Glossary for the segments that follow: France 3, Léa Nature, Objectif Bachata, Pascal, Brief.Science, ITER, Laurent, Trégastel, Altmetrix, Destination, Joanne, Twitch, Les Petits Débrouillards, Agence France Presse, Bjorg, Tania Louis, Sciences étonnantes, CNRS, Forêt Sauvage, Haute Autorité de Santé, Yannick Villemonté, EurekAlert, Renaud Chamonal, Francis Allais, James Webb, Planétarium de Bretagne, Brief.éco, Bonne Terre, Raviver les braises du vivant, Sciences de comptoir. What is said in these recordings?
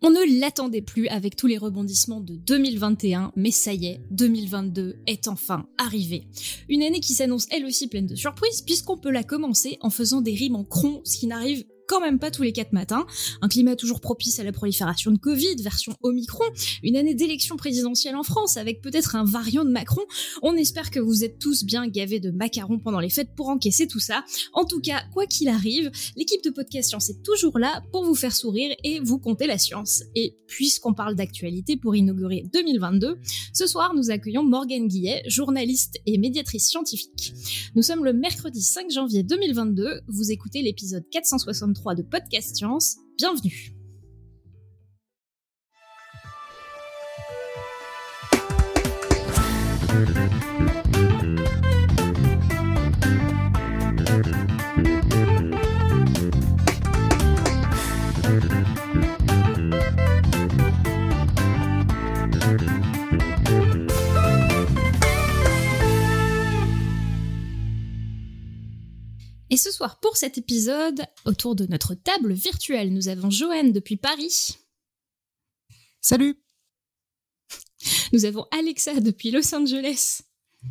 On ne l'attendait plus avec tous les rebondissements de 2021, mais ça y est, 2022 est enfin arrivé. Une année qui s'annonce elle aussi pleine de surprises, puisqu'on peut la commencer en faisant des rimes en cron, ce qui n'arrive quand même pas tous les 4 matins. Un climat toujours propice à la prolifération de Covid, version Omicron, une année d'élection présidentielle en France avec peut-être un variant de Macron. On espère que vous êtes tous bien gavés de macarons pendant les fêtes pour encaisser tout ça. En tout cas, quoi qu'il arrive, l'équipe de Podcast Science est toujours là pour vous faire sourire et vous conter la science. Et puisqu'on parle d'actualité pour inaugurer 2022, ce soir nous accueillons Morgane Guillet, journaliste et médiatrice scientifique. Nous sommes le mercredi 5 janvier 2022, vous écoutez l'épisode 463 de Podcast Science, bienvenue. Et ce soir, pour cet épisode, autour de notre table virtuelle, nous avons Joanne depuis Paris. Salut. Nous avons Alexa depuis Los Angeles.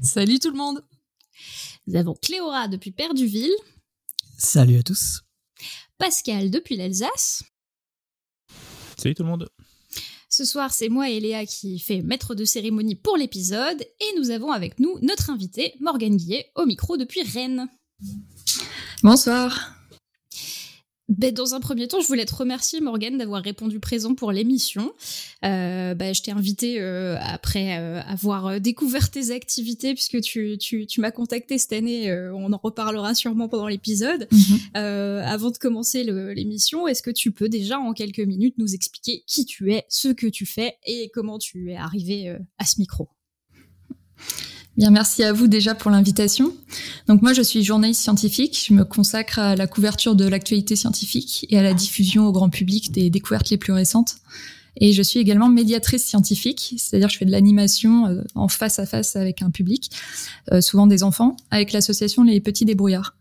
Salut tout le monde. Nous avons Cléora depuis Perduville. Salut à tous. Pascal depuis l'Alsace. Salut tout le monde. Ce soir, c'est moi et Léa qui fait maître de cérémonie pour l'épisode. Et nous avons avec nous notre invitée, Morgane Guillet, au micro depuis Rennes. Bonsoir. Dans un premier temps, je voulais te remercier, Morgane, d'avoir répondu présent pour l'émission. Je t'ai invitée après avoir découvert tes activités, puisque tu m'as contactée cette année. On en reparlera sûrement pendant l'épisode. Mm-hmm. Avant de commencer l'émission, est-ce que tu peux déjà, en quelques minutes, nous expliquer qui tu es, ce que tu fais et comment tu es arrivée à ce micro ? Bien, merci à vous déjà pour l'invitation. Donc moi, je suis journaliste scientifique. Je me consacre à la couverture de l'actualité scientifique et à la diffusion au grand public des découvertes les plus récentes. Et je suis également médiatrice scientifique, c'est-à-dire je fais de l'animation en face à face avec un public, souvent des enfants, avec l'association Les Petits Débrouillards.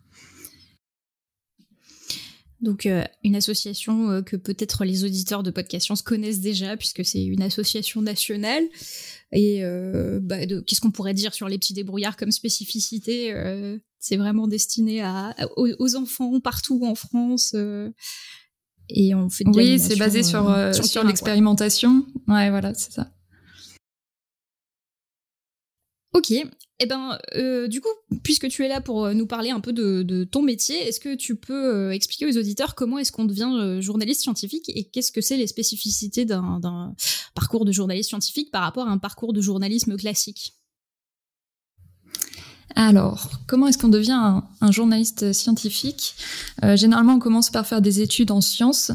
Donc une association que peut-être les auditeurs de Podcast Science connaissent déjà, puisque c'est une association nationale. Et qu'est-ce qu'on pourrait dire sur les petits débrouillards comme spécificité ? C'est vraiment destiné aux enfants partout en France. Et on fait de l'animation. Oui, c'est basé sur l'expérimentation. Quoi. Ouais, voilà, c'est ça. Ok. Du coup, puisque tu es là pour nous parler un peu de ton métier, est-ce que tu peux expliquer aux auditeurs comment est-ce qu'on devient journaliste scientifique et qu'est-ce que c'est les spécificités d'un parcours de journaliste scientifique par rapport à un parcours de journalisme classique ? Alors, comment est-ce qu'on devient un journaliste scientifique ? Généralement, on commence par faire des études en sciences.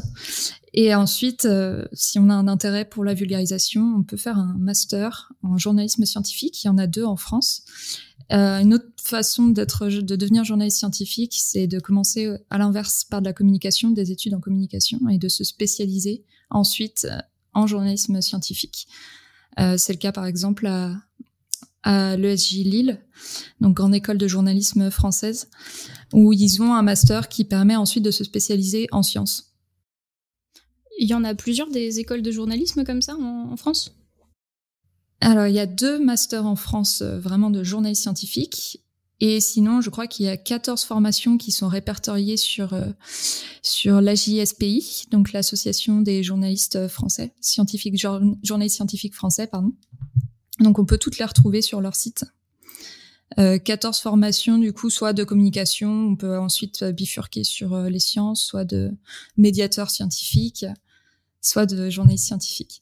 Et ensuite, si on a un intérêt pour la vulgarisation, on peut faire un master en journalisme scientifique. Il y en a 2 en France. Une autre façon de devenir journaliste scientifique, c'est de commencer à l'inverse par de la communication, des études en communication, et de se spécialiser ensuite en journalisme scientifique. C'est le cas par exemple à l'ESJ Lille, donc grande école de journalisme française, où ils ont un master qui permet ensuite de se spécialiser en sciences. Il y en a plusieurs des écoles de journalisme comme ça en France ? Alors, il y a 2 masters en France, vraiment de journalisme scientifique. Et sinon, je crois qu'il y a 14 formations qui sont répertoriées sur l'AJSPI, donc l'Association des journalistes français, journalistes scientifiques français, pardon. Donc, on peut toutes les retrouver sur leur site. 14 formations, du coup, soit de communication, on peut ensuite bifurquer sur les sciences, soit de médiateur scientifique, soit de journaliste scientifique.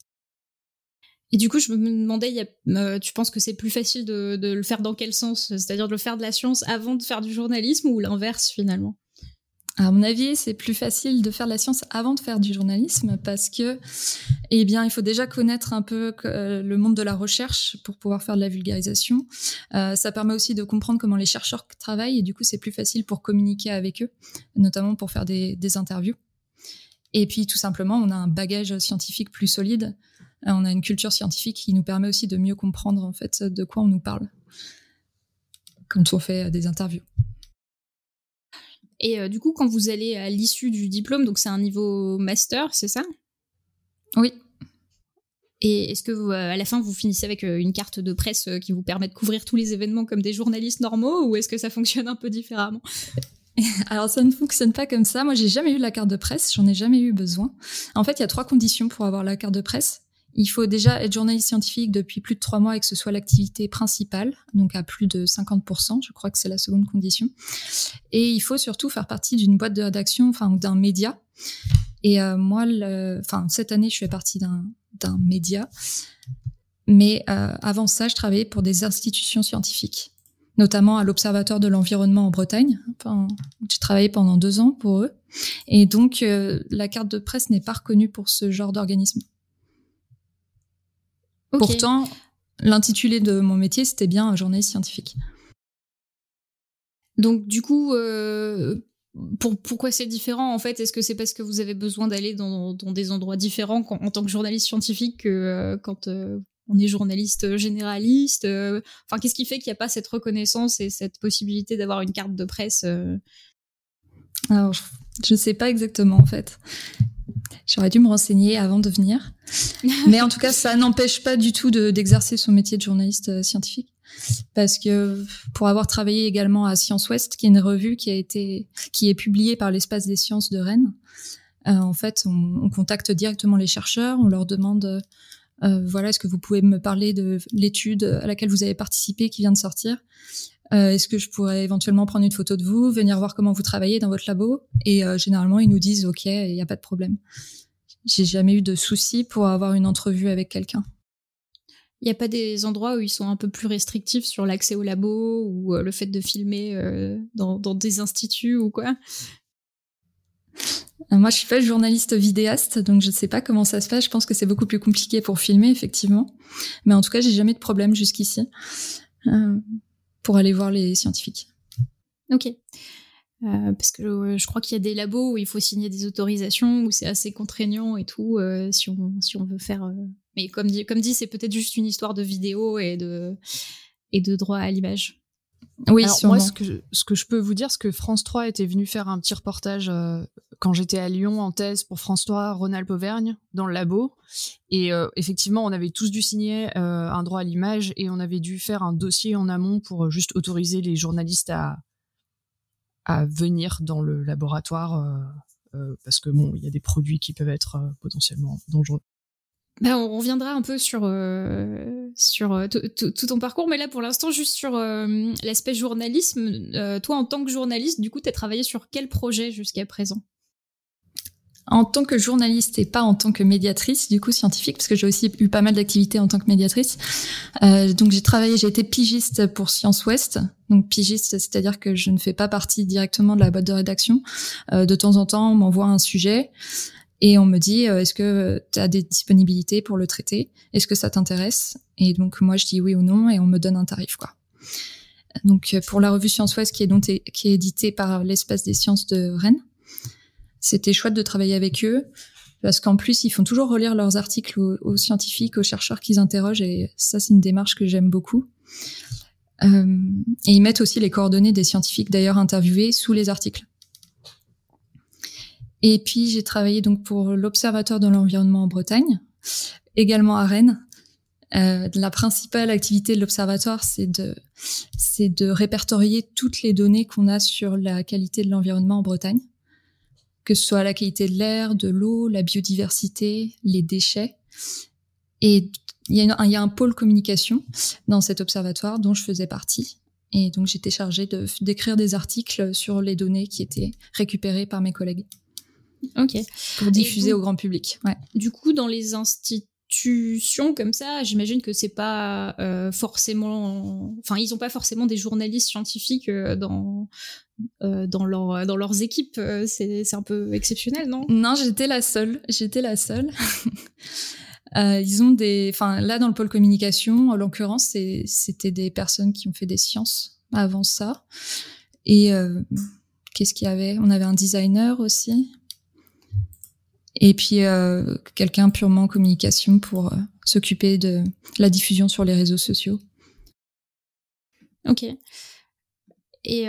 Et du coup, je me demandais, tu penses que c'est plus facile de le faire dans quel sens ? C'est-à-dire de le faire de la science avant de faire du journalisme ou l'inverse, finalement ? À mon avis, c'est plus facile de faire de la science avant de faire du journalisme parce que, il faut déjà connaître un peu le monde de la recherche pour pouvoir faire de la vulgarisation. Ça permet aussi de comprendre comment les chercheurs travaillent et du coup, c'est plus facile pour communiquer avec eux, notamment pour faire des interviews. Et puis, tout simplement, on a un bagage scientifique plus solide. On a une culture scientifique qui nous permet aussi de mieux comprendre, en fait, de quoi on nous parle quand on fait des interviews. Et du coup, quand vous allez à l'issue du diplôme, donc c'est un niveau master, c'est ça? Oui. Et est-ce que vous, à la fin, vous finissez avec une carte de presse qui vous permet de couvrir tous les événements comme des journalistes normaux, ou est-ce que ça fonctionne un peu différemment? Alors, ça ne fonctionne pas comme ça. Moi, j'ai jamais eu la carte de presse. J'en ai jamais eu besoin. En fait, il y a 3 conditions pour avoir la carte de presse. Il faut déjà être journaliste scientifique depuis plus de 3 mois et que ce soit l'activité principale, donc à plus de 50%, je crois que c'est la seconde condition. Et il faut surtout faire partie d'une boîte de rédaction, enfin d'un média. Et moi, cette année, je fais partie d'un média. Mais avant ça, je travaillais pour des institutions scientifiques, notamment à l'Observatoire de l'environnement en Bretagne. Enfin, j'ai travaillé pendant 2 ans pour eux. Et donc, la carte de presse n'est pas reconnue pour ce genre d'organisme. Okay. Pourtant, l'intitulé de mon métier, c'était bien un journaliste scientifique. Donc, du coup, pourquoi c'est différent, en fait? Est-ce que c'est parce que vous avez besoin d'aller dans des endroits différents en tant que journaliste scientifique que quand on est journaliste généraliste? Enfin, qu'est-ce qui fait qu'il n'y a pas cette reconnaissance et cette possibilité d'avoir une carte de presse? Alors, je ne sais pas exactement, en fait. J'aurais dû me renseigner avant de venir. Mais en tout cas, ça n'empêche pas du tout d'exercer son métier de journaliste scientifique. Parce que pour avoir travaillé également à Science Ouest, qui est une revue qui est publiée par l'Espace des sciences de Rennes, en fait, on contacte directement les chercheurs, on leur demande est-ce que vous pouvez me parler de l'étude à laquelle vous avez participé qui vient de sortir ? Est-ce que je pourrais éventuellement prendre une photo de vous, venir voir comment vous travaillez dans votre labo ? Et généralement, ils nous disent « Ok, il n'y a pas de problème ». J'ai jamais eu de soucis pour avoir une entrevue avec quelqu'un. Il n'y a pas des endroits où ils sont un peu plus restrictifs sur l'accès au labo ou le fait de filmer dans des instituts ou quoi ? Moi, je ne suis pas journaliste vidéaste, donc je ne sais pas comment ça se passe. Je pense que c'est beaucoup plus compliqué pour filmer, effectivement. Mais en tout cas, j'ai jamais de problème jusqu'ici. Pour aller voir les scientifiques. Ok. Parce que je crois qu'il y a des labos où il faut signer des autorisations, où c'est assez contraignant et tout, si on veut faire... Mais comme dit, c'est peut-être juste une histoire de vidéo et de droit à l'image. Oui, alors, sûrement. Moi, ce que je peux vous dire, c'est que France 3 était venu faire un petit reportage quand j'étais à Lyon en thèse pour France 3, Ronald Pauvergne, dans le labo. Et effectivement, on avait tous dû signer un droit à l'image et on avait dû faire un dossier en amont pour juste autoriser les journalistes à venir dans le laboratoire parce que bon, il y a des produits qui peuvent être potentiellement dangereux. Ben, on reviendra un peu sur tout ton parcours, mais là, pour l'instant, juste sur l'aspect journalisme. Toi, en tant que journaliste, du coup, tu as travaillé sur quel projet jusqu'à présent? En tant que journaliste et pas en tant que médiatrice, du coup, scientifique, parce que j'ai aussi eu pas mal d'activités en tant que médiatrice. Donc, j'ai été pigiste pour Science Ouest. Donc, pigiste, c'est-à-dire que je ne fais pas partie directement de la boîte de rédaction. De temps en temps, on m'envoie un sujet. Et on me dit, est-ce que tu as des disponibilités pour le traiter? Est-ce que ça t'intéresse? Et donc, moi, je dis oui ou non, et on me donne un tarif, quoi. Donc, pour la revue Science Ouest, qui est éditée par l'Espace des sciences de Rennes, c'était chouette de travailler avec eux, parce qu'en plus, ils font toujours relire leurs articles aux scientifiques, aux chercheurs qu'ils interrogent, et ça, c'est une démarche que j'aime beaucoup. Et ils mettent aussi les coordonnées des scientifiques, d'ailleurs, interviewés sous les articles. Et puis, j'ai travaillé donc pour l'Observatoire de l'environnement en Bretagne, également à Rennes. La principale activité de l'Observatoire, c'est de répertorier toutes les données qu'on a sur la qualité de l'environnement en Bretagne, que ce soit la qualité de l'air, de l'eau, la biodiversité, les déchets. Et il y a un pôle communication dans cet observatoire dont je faisais partie. Et donc, j'étais chargée d'écrire des articles sur les données qui étaient récupérées par mes collègues. Ok. Pour diffuser au grand public. Ouais. Du coup, dans les institutions comme ça, j'imagine que c'est pas forcément. Enfin, ils ont pas forcément des journalistes scientifiques dans leurs équipes. C'est un peu exceptionnel, non? Non, j'étais la seule. Ils ont là dans le pôle communication, en l'occurrence, c'était des personnes qui ont fait des sciences avant ça. Et qu'est-ce qu'il y avait? On avait un designer aussi. Et puis, quelqu'un purement en communication pour s'occuper de la diffusion sur les réseaux sociaux. Ok. Et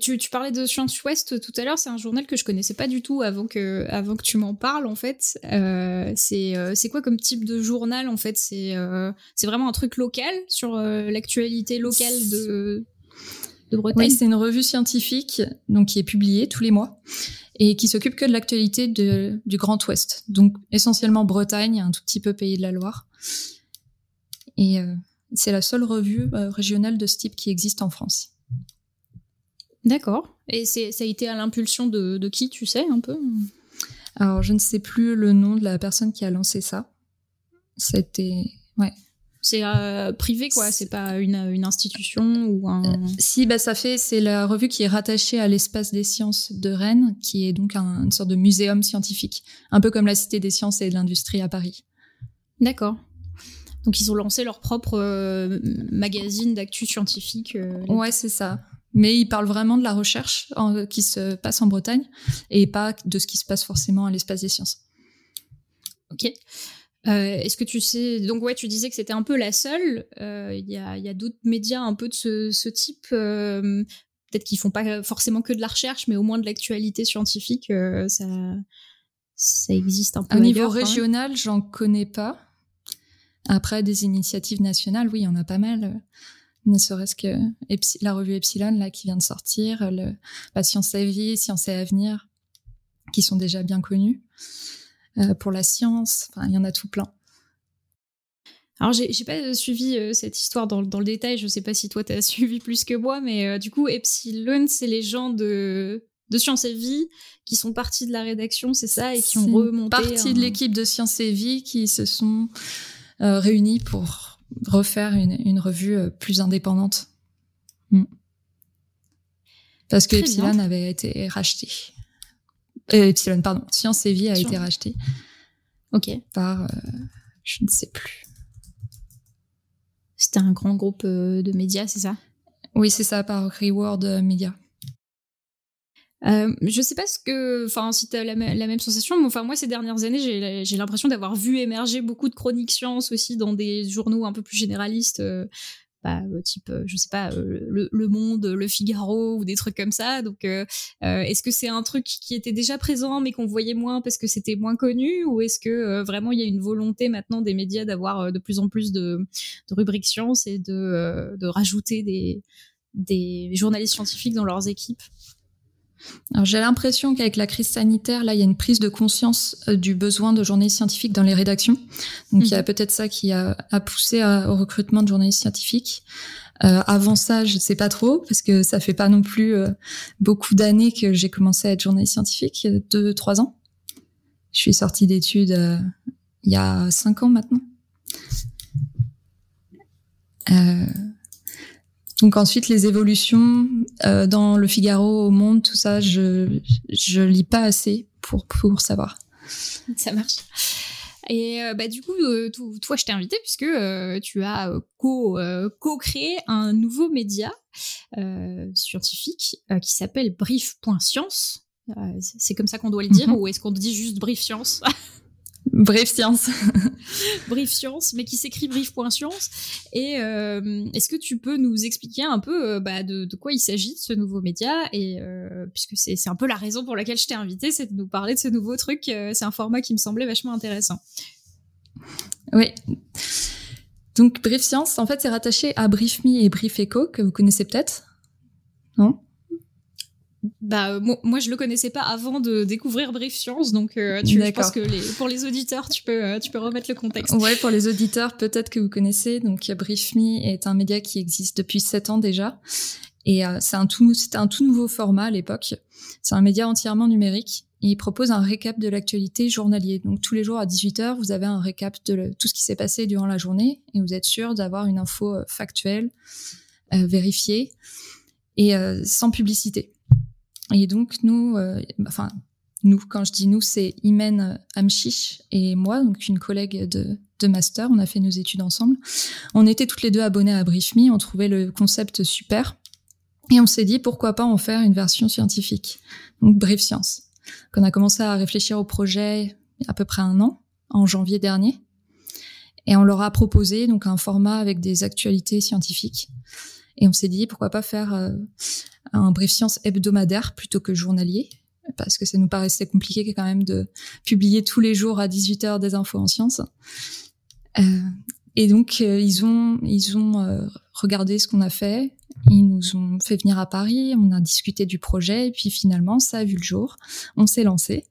tu parlais de Science Ouest tout à l'heure, c'est un journal que je connaissais pas du tout avant que tu m'en parles en fait. C'est quoi comme type de journal en fait? C'est vraiment un truc local sur l'actualité locale de Bretagne. Oui, c'est une revue scientifique donc qui est publiée tous les mois et qui s'occupe que de l'actualité du Grand Ouest, donc essentiellement Bretagne, un tout petit peu Pays de la Loire. Et c'est la seule revue régionale de ce type qui existe en France. D'accord. Et ça a été à l'impulsion de qui, tu sais, un peu? Alors, je ne sais plus le nom de la personne qui a lancé ça. C'était... Ouais. C'est privé, quoi. C'est pas une institution ou un... Si, ça fait... C'est la revue qui est rattachée à l'Espace des Sciences de Rennes, qui est donc une sorte de muséum scientifique. Un peu comme la Cité des Sciences et de l'Industrie à Paris. D'accord. Donc, ils ont lancé leur propre magazine d'actu scientifique. Ouais, c'est ça. Mais ils parlent vraiment de la recherche qui se passe en Bretagne et pas de ce qui se passe forcément à l'Espace des Sciences. Ok. Est-ce que tu sais... Donc, ouais, tu disais que c'était un peu la seule. Il y a d'autres médias un peu de ce type. Peut-être qu'ils font pas forcément que de la recherche, mais au moins de l'actualité scientifique. Ça existe un peu. Au niveau régional, j'en connais pas. Après, des initiatives nationales, oui, il y en a pas mal. Ne serait-ce que la revue Epsilon, là, qui vient de sortir, Science et Vie, Science et Avenir, qui sont déjà bien connus. Pour la science, il y en a tout plein. Alors, j'ai pas suivi cette histoire dans le détail, je sais pas si toi t'as suivi plus que moi, mais du coup, Epsilon, c'est les gens de Science et Vie qui sont partis de la rédaction, c'est ça, et qui ont remonté... Partie de l'équipe de Science et Vie qui se sont réunis pour... refaire une revue plus indépendante. Parce que Epsilon avait été racheté. Epsilon, pardon. Science et Vie a été racheté. Ok. Par, je ne sais plus. C'était un grand groupe de médias, c'est ça? Oui, c'est ça, par Reward Media. Je sais pas si t'as la même sensation, mais moi ces dernières années j'ai l'impression d'avoir vu émerger beaucoup de chroniques sciences aussi dans des journaux un peu plus généralistes, type je sais pas le Monde, le Figaro ou des trucs comme ça. Donc est-ce que c'est un truc qui était déjà présent mais qu'on voyait moins parce que c'était moins connu, ou est-ce que vraiment il y a une volonté maintenant des médias d'avoir de plus en plus de rubriques sciences et de rajouter des journalistes scientifiques dans leurs équipes? Alors, j'ai l'impression qu'avec la crise sanitaire, là, il y a une prise de conscience du besoin de journalistes scientifiques dans les rédactions. Donc, il y a peut-être ça qui a poussé au recrutement de journalistes scientifiques. Avant ça, je ne sais pas trop, parce que ça fait pas non plus beaucoup d'années que j'ai commencé à être journaliste scientifique, 2-3 ans. Je suis sortie d'études il y a 5 ans maintenant. Donc ensuite, les évolutions dans le Figaro, au Monde, tout ça, je lis pas assez pour savoir. Ça marche. Et du coup, toi, je t'ai invitée puisque tu as co-créé un nouveau média scientifique qui s'appelle Brief.Science. C'est comme ça qu'on doit le dire, ou est-ce qu'on dit juste Brief.Science? Brief.Science. Brief.Science, mais qui s'écrit Brief.Science. Et est-ce que tu peux nous expliquer un peu de quoi il s'agit de ce nouveau média? Et puisque c'est un peu la raison pour laquelle je t'ai invitée, c'est de nous parler de ce nouveau truc. C'est un format qui me semblait vachement intéressant. Oui. Donc Brief.Science, en fait, c'est rattaché à Brief.Me et Brief.éco, que vous connaissez peut-être, non? Moi je le connaissais pas avant de découvrir Brief.Science, donc je pense que pour les auditeurs tu peux remettre le contexte. Ouais, pour les auditeurs peut-être que vous connaissez. Donc Brief.Me est un média qui existe depuis 7 ans déjà, et c'était un tout nouveau format à l'époque. C'est un média entièrement numérique et il propose un récap de l'actualité journalier. Donc tous les jours à 18h, vous avez un récap de tout ce qui s'est passé durant la journée et vous êtes sûr d'avoir une info factuelle, vérifiée et sans publicité. Et donc, nous, quand je dis nous, c'est Imen Hamchich et moi, donc une collègue de master. On a fait nos études ensemble. On était toutes les deux abonnées à Brief.Me. On trouvait le concept super. Et on s'est dit, pourquoi pas en faire une version scientifique. Donc, Brief.Science. Donc, on a commencé à réfléchir au projet il y a à peu près 1 an, en janvier dernier. Et on leur a proposé, donc, un format avec des actualités scientifiques. Et on s'est dit, pourquoi pas faire un brief science hebdomadaire plutôt que journalier, parce que ça nous paraissait compliqué quand même de publier tous les jours à 18h des infos en sciences. Et donc, ils ont regardé ce qu'on a fait. Ils nous ont fait venir à Paris, on a discuté du projet, et puis finalement, ça a vu le jour. On s'est lancé,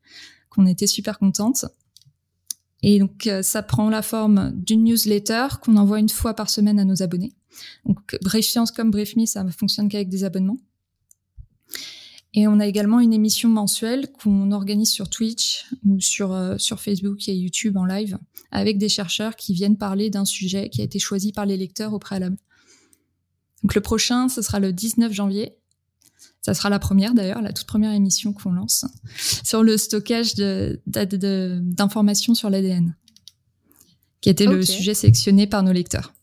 qu'on était super contente. Et donc, ça prend la forme d'une newsletter qu'on envoie une fois par semaine à nos abonnés. Donc, Brief Science comme Brief.me, ça ne fonctionne qu'avec des abonnements. Et on a également une émission mensuelle qu'on organise sur Twitch ou sur Facebook et YouTube en live, avec des chercheurs qui viennent parler d'un sujet qui a été choisi par les lecteurs au préalable. Donc le prochain, ce sera le 19 janvier. Ça sera la première d'ailleurs, la toute première émission qu'on lance sur le stockage d'informations sur l'ADN, qui était le sujet sélectionné par nos lecteurs.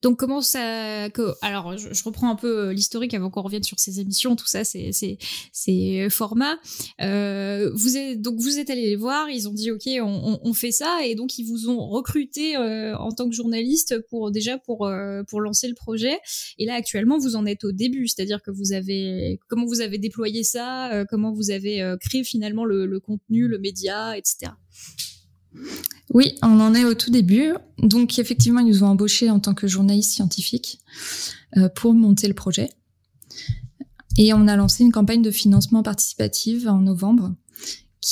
Donc comment ça alors je reprends un peu l'historique avant qu'on revienne sur ces émissions, tout ça, ces formats. Vous êtes allés les voir, ils ont dit ok, on fait ça, et donc ils vous ont recruté en tant que journaliste pour lancer le projet. Et là actuellement vous en êtes au début, c'est-à-dire que comment vous avez déployé ça, comment vous avez créé finalement le contenu, le média, etc. Oui, on en est au tout début. Donc, effectivement, ils nous ont embauchés en tant que journalistes scientifiques pour monter le projet. Et on a lancé une campagne de financement participatif en novembre.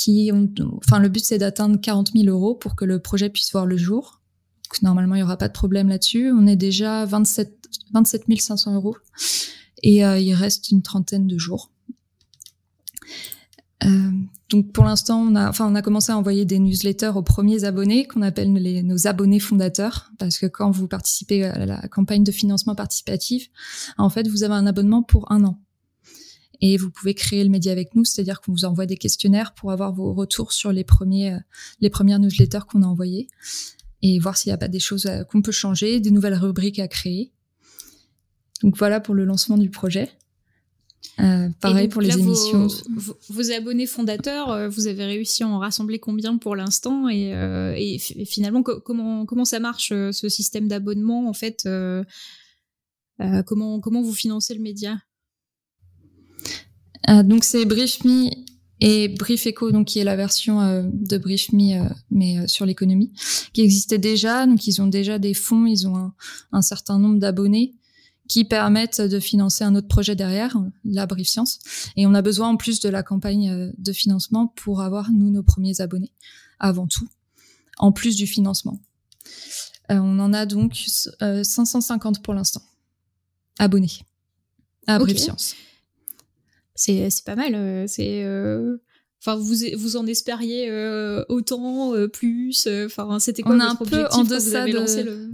Le but, c'est d'atteindre 40 000 euros pour que le projet puisse voir le jour. Donc, normalement, il n'y aura pas de problème là-dessus. On est déjà à 27 500 euros et il reste une trentaine de jours. Donc pour l'instant, on a commencé à envoyer des newsletters aux premiers abonnés, qu'on appelle nos abonnés fondateurs, parce que quand vous participez à la campagne de financement participatif, en fait, vous avez un abonnement pour un an. Et vous pouvez créer le média avec nous, c'est-à-dire qu'on vous envoie des questionnaires pour avoir vos retours sur les premières newsletters qu'on a envoyées, et voir s'il n'y a pas des choses qu'on peut changer, des nouvelles rubriques à créer. Donc voilà pour le lancement du projet. Pareil donc, pour les émissions. Vos abonnés fondateurs, vous avez réussi à en rassembler combien pour l'instant, et finalement comment ça marche, ce système d'abonnement en fait, comment vous financez le média? Donc c'est Brief.me et Brief.éco, donc qui est la version de Brief.me mais sur l'économie, qui existait déjà. Donc ils ont déjà des fonds, ils ont un certain nombre d'abonnés qui permettent de financer un autre projet derrière, la Brief Science. Et on a besoin en plus de la campagne de financement pour avoir, nous, nos premiers abonnés, avant tout, en plus du financement. On en a donc 550 pour l'instant, abonnés à Brief Science. C'est pas mal, c'est... vous en espériez autant, plus, c'était quoi votre objectif quand vous avez lancé le...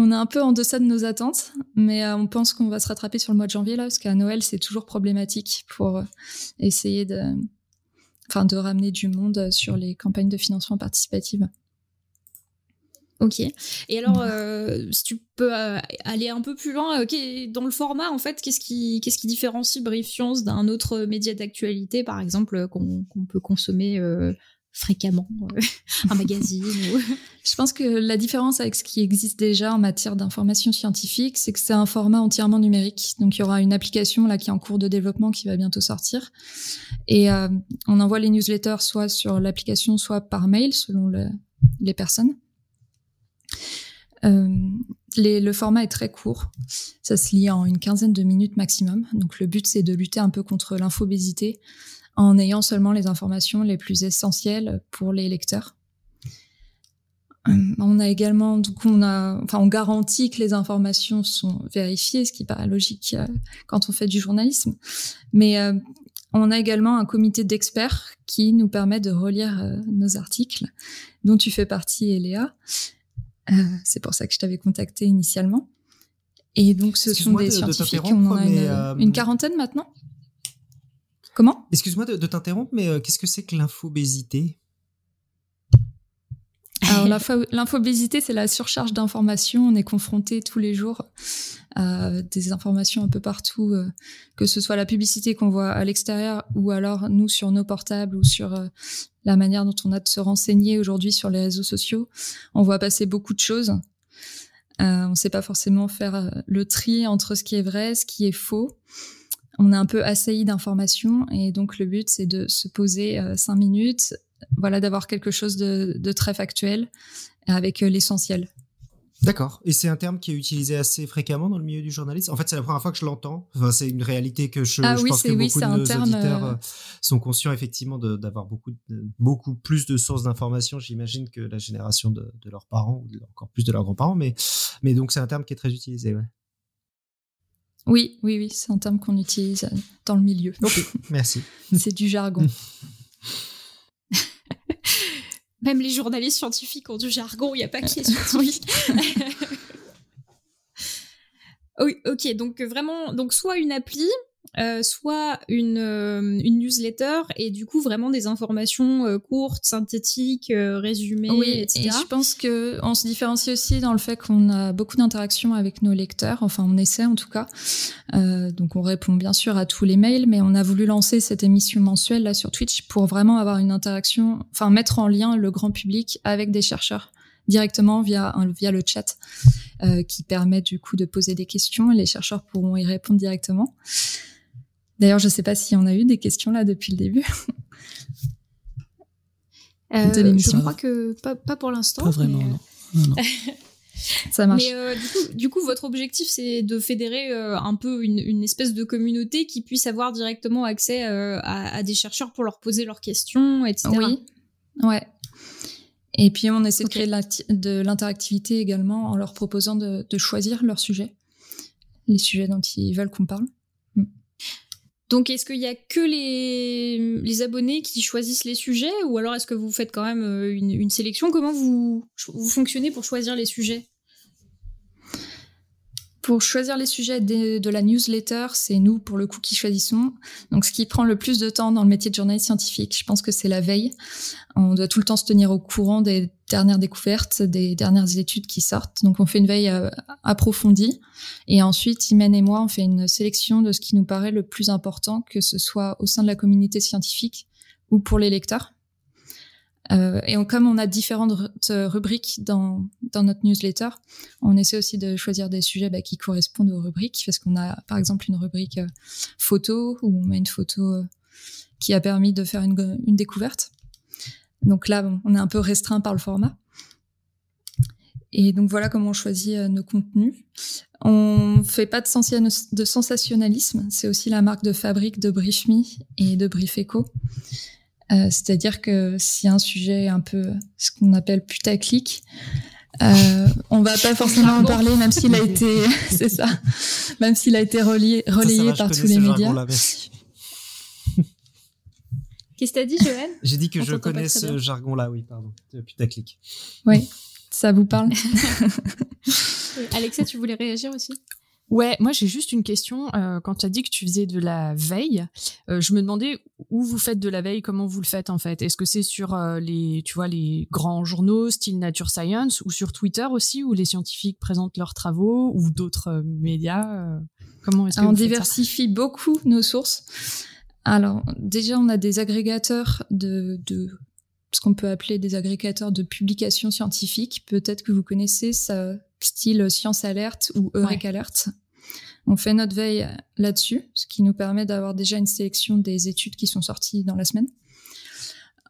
On est un peu en deçà de nos attentes, mais on pense qu'on va se rattraper sur le mois de janvier, là, parce qu'à Noël, c'est toujours problématique pour essayer de ramener du monde sur les campagnes de financement participatif. Ok. Et alors, si tu peux aller un peu plus loin, dans le format, en fait, qu'est-ce qui différencie Brief Science d'un autre média d'actualité, par exemple, qu'on peut consommer fréquemment, un magazine ou... Je pense que la différence avec ce qui existe déjà en matière d'information scientifique, c'est que c'est un format entièrement numérique. Donc il y aura une application là qui est en cours de développement, qui va bientôt sortir, et on envoie les newsletters soit sur l'application, soit par mail selon les personnes. Le format est très court, ça se lit en une quinzaine de minutes maximum. Donc le but, c'est de lutter un peu contre l'infobésité en ayant seulement les informations les plus essentielles pour les lecteurs. On a également, on garantit que les informations sont vérifiées, ce qui paraît logique quand on fait du journalisme. Mais on a également un comité d'experts qui nous permet de relire nos articles, dont tu fais partie, Léa. C'est pour ça que je t'avais contactée initialement. Et donc, ce sont des scientifiques. On en a une quarantaine maintenant. Comment ? Excuse-moi de t'interrompre, mais qu'est-ce que c'est que l'infobésité ? Alors, l'infobésité, c'est la surcharge d'informations. On est confronté tous les jours à des informations un peu partout, que ce soit la publicité qu'on voit à l'extérieur, ou alors nous sur nos portables, ou sur la manière dont on a de se renseigner aujourd'hui sur les réseaux sociaux. On voit passer beaucoup de choses. On ne sait pas forcément faire le tri entre ce qui est vrai, ce qui est faux. On est un peu assailli d'informations et donc le but, c'est de se poser 5 minutes, voilà, d'avoir quelque chose de très factuel avec l'essentiel. D'accord. Et c'est un terme qui est utilisé assez fréquemment dans le milieu du journalisme. En fait, c'est la première fois que je l'entends. Enfin, c'est une réalité que je pense que beaucoup de nos auditeurs sont conscients effectivement d'avoir beaucoup plus de sources d'informations, j'imagine, que la génération de leurs parents ou encore plus de leurs grands-parents. Mais donc, c'est un terme qui est très utilisé, ouais. Oui, c'est un terme qu'on utilise dans le milieu. Ok, merci. C'est du jargon. Même les journalistes scientifiques ont du jargon, il n'y a pas qui est scientifique. Ok, donc vraiment, donc soit une appli, soit une newsletter, et du coup vraiment des informations courtes, synthétiques, résumées, etc. Et je pense qu'on se différencie aussi dans le fait qu'on a beaucoup d'interactions avec nos lecteurs, enfin on essaie en tout cas. Donc on répond bien sûr à tous les mails, mais on a voulu lancer cette émission mensuelle là sur Twitch pour vraiment avoir une interaction, enfin mettre en lien le grand public avec des chercheurs directement via le chat qui permet du coup de poser des questions et les chercheurs pourront y répondre directement. D'ailleurs, je ne sais pas si on a eu des questions là depuis le début de l'émission. Je crois que pas pour l'instant. Pas vraiment, non. Ça marche. Mais du coup, votre objectif, c'est de fédérer un peu une espèce de communauté qui puisse avoir directement accès à des chercheurs pour leur poser leurs questions, etc. Oui, ouais. Et puis, on essaie de créer de l'interactivité également en leur proposant de choisir leurs sujets, les sujets dont ils veulent qu'on parle. Donc, est-ce qu'il n'y a que les abonnés qui choisissent les sujets ou alors est-ce que vous faites quand même une sélection ? Comment vous fonctionnez pour choisir les sujets ? Pour choisir les sujets de la newsletter, c'est nous, pour le coup, qui choisissons. Donc, ce qui prend le plus de temps dans le métier de journaliste scientifique, je pense que c'est la veille. On doit tout le temps se tenir au courant des dernières découvertes, des dernières études qui sortent. Donc, on fait une veille approfondie. Et ensuite, Imen et moi, on fait une sélection de ce qui nous paraît le plus important, que ce soit au sein de la communauté scientifique ou pour les lecteurs. Comme on a différentes rubriques dans notre newsletter, on essaie aussi de choisir des sujets qui correspondent aux rubriques, parce qu'on a par exemple une rubrique photo, où on met une photo qui a permis de faire une découverte. Donc là, on est un peu restreint par le format. Et donc voilà comment on choisit nos contenus. On fait pas de sensationnalisme, c'est aussi la marque de fabrique de Brief.me et de Brief.éco. C'est-à-dire que si un sujet est un peu ce qu'on appelle putaclic, on va pas forcément en parler, même s'il a été, c'est ça, même s'il a été relayé par tous les médias. Qu'est-ce que t'as dit, Joanne ? J'ai dit que je connais ce jargon-là, oui, pardon, putaclic. Oui, ça vous parle. Alexa, tu voulais réagir aussi ? Ouais, moi j'ai juste une question. Quand tu as dit que tu faisais de la veille, je me demandais où vous faites de la veille, comment vous le faites en fait. Est-ce que c'est sur les grands journaux, style Nature Science, ou sur Twitter aussi, où les scientifiques présentent leurs travaux, ou d'autres médias comment est-ce que on diversifie beaucoup nos sources. Alors déjà on a des agrégateurs de ce qu'on peut appeler des agrégateurs de publications scientifiques. Peut-être que vous connaissez ça. Style ScienceAlert ou EurekAlert. Ouais. On fait notre veille là-dessus, ce qui nous permet d'avoir déjà une sélection des études qui sont sorties dans la semaine.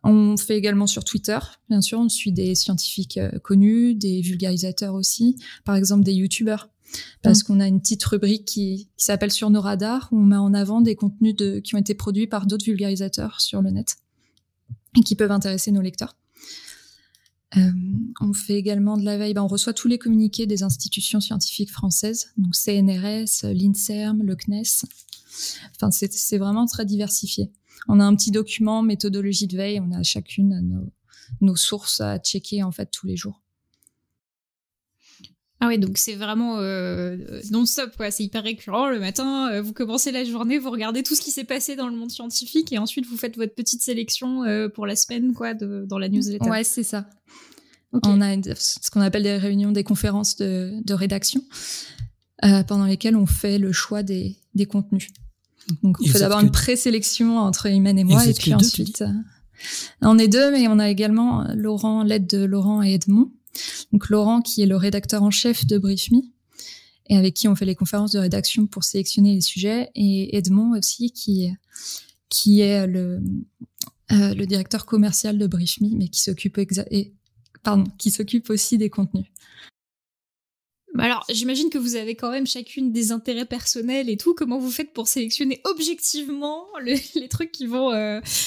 On fait également sur Twitter, bien sûr, on suit des scientifiques connus, des vulgarisateurs aussi, par exemple des youtubeurs, parce qu'on a une petite rubrique qui s'appelle « Sur nos radars », où on met en avant des contenus qui ont été produits par d'autres vulgarisateurs sur le net et qui peuvent intéresser nos lecteurs. On fait également de la veille, on reçoit tous les communiqués des institutions scientifiques françaises, donc CNRS, l'INSERM, le CNES, enfin c'est vraiment très diversifié. On a un petit document méthodologie de veille, on a chacune nos sources à checker en fait tous les jours. Ah ouais, donc c'est vraiment non-stop, quoi. C'est hyper récurrent. Le matin, vous commencez la journée, vous regardez tout ce qui s'est passé dans le monde scientifique et ensuite vous faites votre petite sélection pour la semaine, quoi, dans la newsletter. Ouais, c'est ça. Okay. On a ce qu'on appelle des réunions, des conférences de rédaction pendant lesquelles on fait le choix des contenus. Donc on fait d'abord une présélection entre Imen et moi et puis ensuite... On est deux, mais on a également l'aide de Laurent et Edmond, Donc Laurent, qui est le rédacteur en chef de Brief.me, et avec qui on fait les conférences de rédaction pour sélectionner les sujets, et Edmond aussi, qui est le directeur commercial de Brief.me, mais qui s'occupe aussi des contenus. Alors, j'imagine que vous avez quand même chacune des intérêts personnels et tout. Comment vous faites pour sélectionner objectivement les trucs qui vont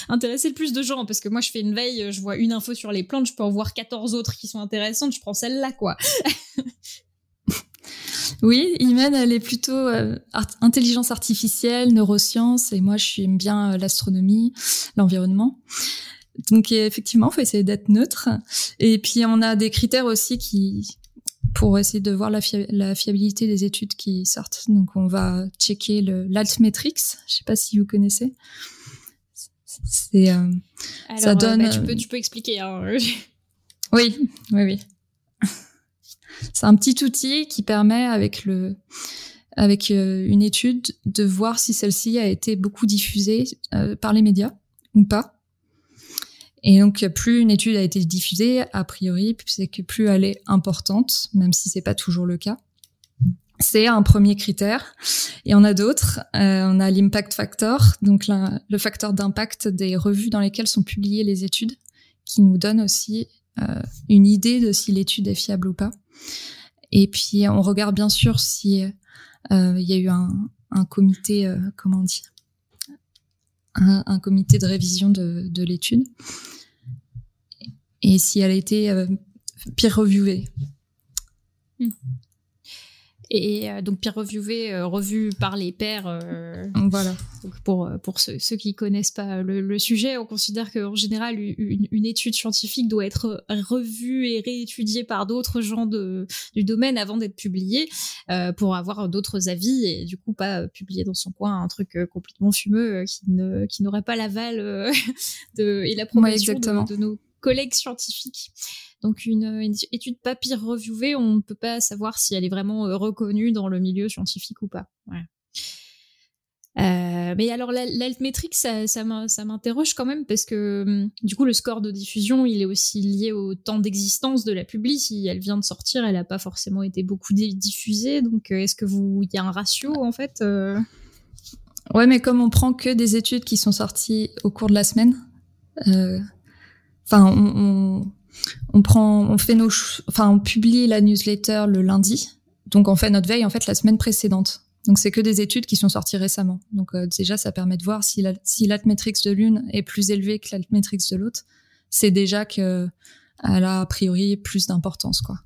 intéresser le plus de gens ? Parce que moi, je fais une veille, je vois une info sur les plantes, je peux en voir 14 autres qui sont intéressantes, je prends celle-là, quoi. Oui, Imen, elle est plutôt intelligence artificielle, neurosciences, et moi, je aime bien l'astronomie, l'environnement. Donc, effectivement, il faut essayer d'être neutre. Et puis, on a des critères aussi pour essayer de voir la fiabilité des études qui sortent. Donc, on va checker l'Altmetrix. Je ne sais pas si vous connaissez. Alors, ça donne... tu peux expliquer. Hein. Oui. C'est un petit outil qui permet, avec une étude, de voir si celle-ci a été beaucoup diffusée par les médias ou pas. Et donc, plus une étude a été diffusée, a priori, c'est que plus elle est importante, même si c'est pas toujours le cas. C'est un premier critère. Et on a d'autres. On a l'impact factor, donc le facteur d'impact des revues dans lesquelles sont publiées les études, qui nous donne aussi une idée de si l'étude est fiable ou pas. Et puis, on regarde bien sûr si y a eu un comité, un comité de révision de l'étude, et si elle a été peer-reviewée. Et donc peer-reviewée, revue par les pairs. Voilà. Donc pour ceux qui connaissent pas le sujet, on considère qu'en général, une étude scientifique doit être revue et réétudiée par d'autres gens du domaine avant d'être publiée pour avoir d'autres avis et du coup pas publier dans son coin un truc complètement fumeux qui n'aurait pas l'aval et l'approbation de nos collègues scientifiques. Donc une étude pas peer reviewée, on ne peut pas savoir si elle est vraiment reconnue dans le milieu scientifique ou pas. Ouais. Mais alors l'altmétrique, ça m'interroge quand même parce que du coup le score de diffusion il est aussi lié au temps d'existence de la publi. Si elle vient de sortir, elle n'a pas forcément été beaucoup diffusée. Donc est-ce que il y a un ratio en fait Ouais, mais comme on prend que des études qui sont sorties au cours de la semaine, on publie la newsletter le lundi, donc on fait notre veille en fait la semaine précédente. Donc c'est que des études qui sont sorties récemment. Donc déjà ça permet de voir si l'altmetrix de l'une est plus élevée que l'altmetrix de l'autre, c'est déjà que elle a priori plus d'importance quoi.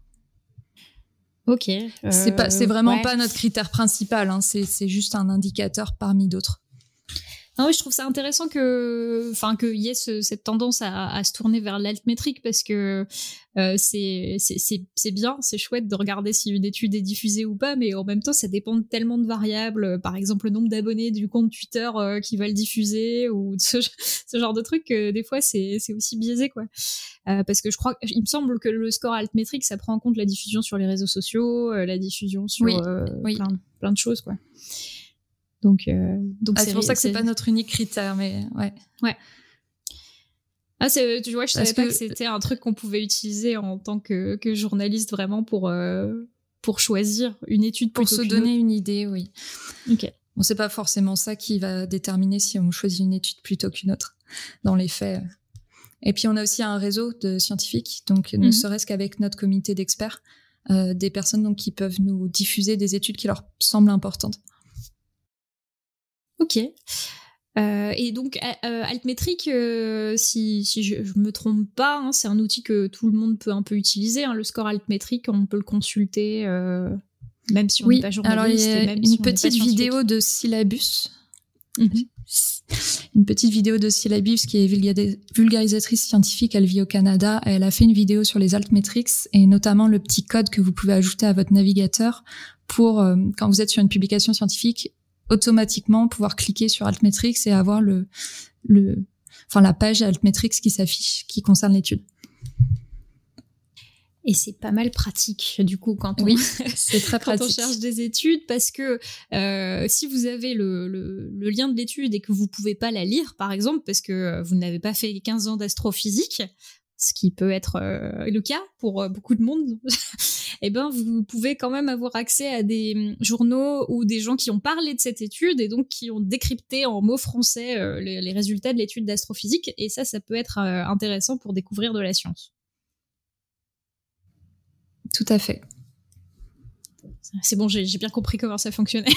Ok. C'est vraiment pas notre critère principal, hein. C'est juste un indicateur parmi d'autres. Non, oui, je trouve ça intéressant qu'il y ait cette tendance à se tourner vers l'altmétrique parce que c'est bien, c'est chouette de regarder si une étude est diffusée ou pas, mais en même temps, ça dépend de tellement de variables. Par exemple, le nombre d'abonnés du compte Twitter qui va le diffuser ou ce genre de truc. Des fois, c'est aussi biaisé, quoi. Parce que il me semble que le score altmétrique, ça prend en compte la diffusion sur les réseaux sociaux, la diffusion sur plein de choses, quoi. Donc c'est pour ça que c'est pas notre unique critère, mais ouais. Ah, je savais pas que c'était un truc qu'on pouvait utiliser en tant que journaliste vraiment pour choisir une étude pour se donner une idée, oui. Ok. Bon, c'est pas forcément ça qui va déterminer si on choisit une étude plutôt qu'une autre, dans les faits. Et puis on a aussi un réseau de scientifiques, donc ne serait-ce qu'avec notre comité d'experts, des personnes donc qui peuvent nous diffuser des études qui leur semblent importantes. Ok. Et donc altmétrique, si je me trompe pas, hein, c'est un outil que tout le monde peut un peu utiliser. Hein, le score altmétrique, on peut le consulter même si on n'est pas journaliste. Alors il y a une petite vidéo de Syllabus. Une petite vidéo de Syllabus qui est vulgarisatrice scientifique. Elle vit au Canada. Elle a fait une vidéo sur les altmétriques et notamment le petit code que vous pouvez ajouter à votre navigateur pour quand vous êtes sur une publication scientifique, automatiquement pouvoir cliquer sur Altmetrix et avoir la page Altmetrix qui s'affiche, qui concerne l'étude. Et c'est pas mal pratique, du coup, quand on cherche des études, parce que si vous avez le lien de l'étude et que vous pouvez pas la lire, par exemple, parce que vous n'avez pas fait 15 ans d'astrophysique, ce qui peut être le cas pour beaucoup de monde, eh ben, vous pouvez quand même avoir accès à des journaux ou des gens qui ont parlé de cette étude et donc qui ont décrypté en mots français les résultats de l'étude d'astrophysique. Et ça, ça peut être intéressant pour découvrir de la science. Tout à fait. C'est bon, j'ai bien compris comment ça fonctionnait.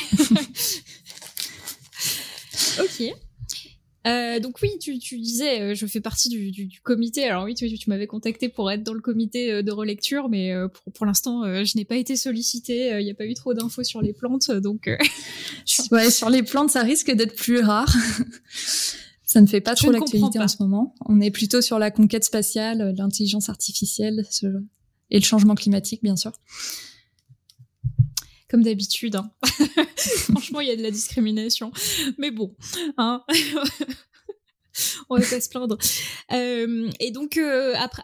Ok. Donc oui, tu disais, je fais partie du comité. Alors oui, tu m'avais contacté pour être dans le comité de relecture, mais pour l'instant, je n'ai pas été sollicitée. Il n'y a pas eu trop d'infos sur les plantes, donc... Ouais, sur les plantes, ça risque d'être plus rare. Ça ne fait pas trop l'actualité en ce moment. On est plutôt sur la conquête spatiale, l'intelligence artificielle et le changement climatique, bien sûr. Comme d'habitude, hein. Franchement, il y a de la discrimination. Mais bon, hein. On va pas se plaindre. Et donc,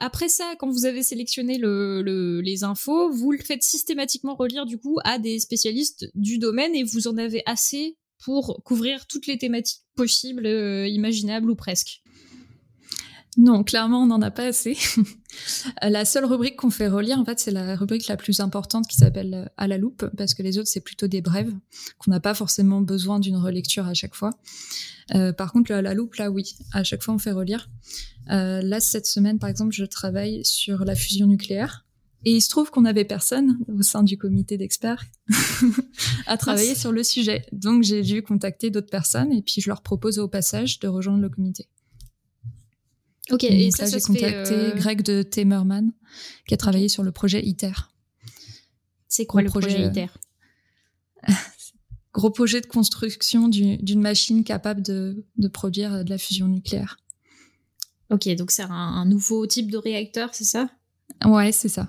après ça, quand vous avez sélectionné les infos, vous le faites systématiquement relire, du coup, à des spécialistes du domaine, et vous en avez assez pour couvrir toutes les thématiques possibles, imaginables ou presque. Non, clairement, on n'en a pas assez. La seule rubrique qu'on fait relire, en fait, c'est la rubrique la plus importante qui s'appelle « À la loupe », parce que les autres, c'est plutôt des brèves, qu'on n'a pas forcément besoin d'une relecture à chaque fois. Par contre, le « À la loupe », là, oui, à chaque fois, on fait relire. Là, cette semaine, par exemple, je travaille sur la fusion nucléaire, et il se trouve qu'on n'avait personne au sein du comité d'experts à travailler sur le sujet. Donc, j'ai dû contacter d'autres personnes, et puis je leur propose au passage de rejoindre le comité. Ok, donc et ça, là, ça j'ai contacté Greg de Temerman, qui a travaillé sur le projet ITER. C'est quoi le projet ITER? Gros projet de construction d'une machine capable de produire de la fusion nucléaire. Ok, donc c'est un nouveau type de réacteur, c'est ça? Ouais, c'est ça.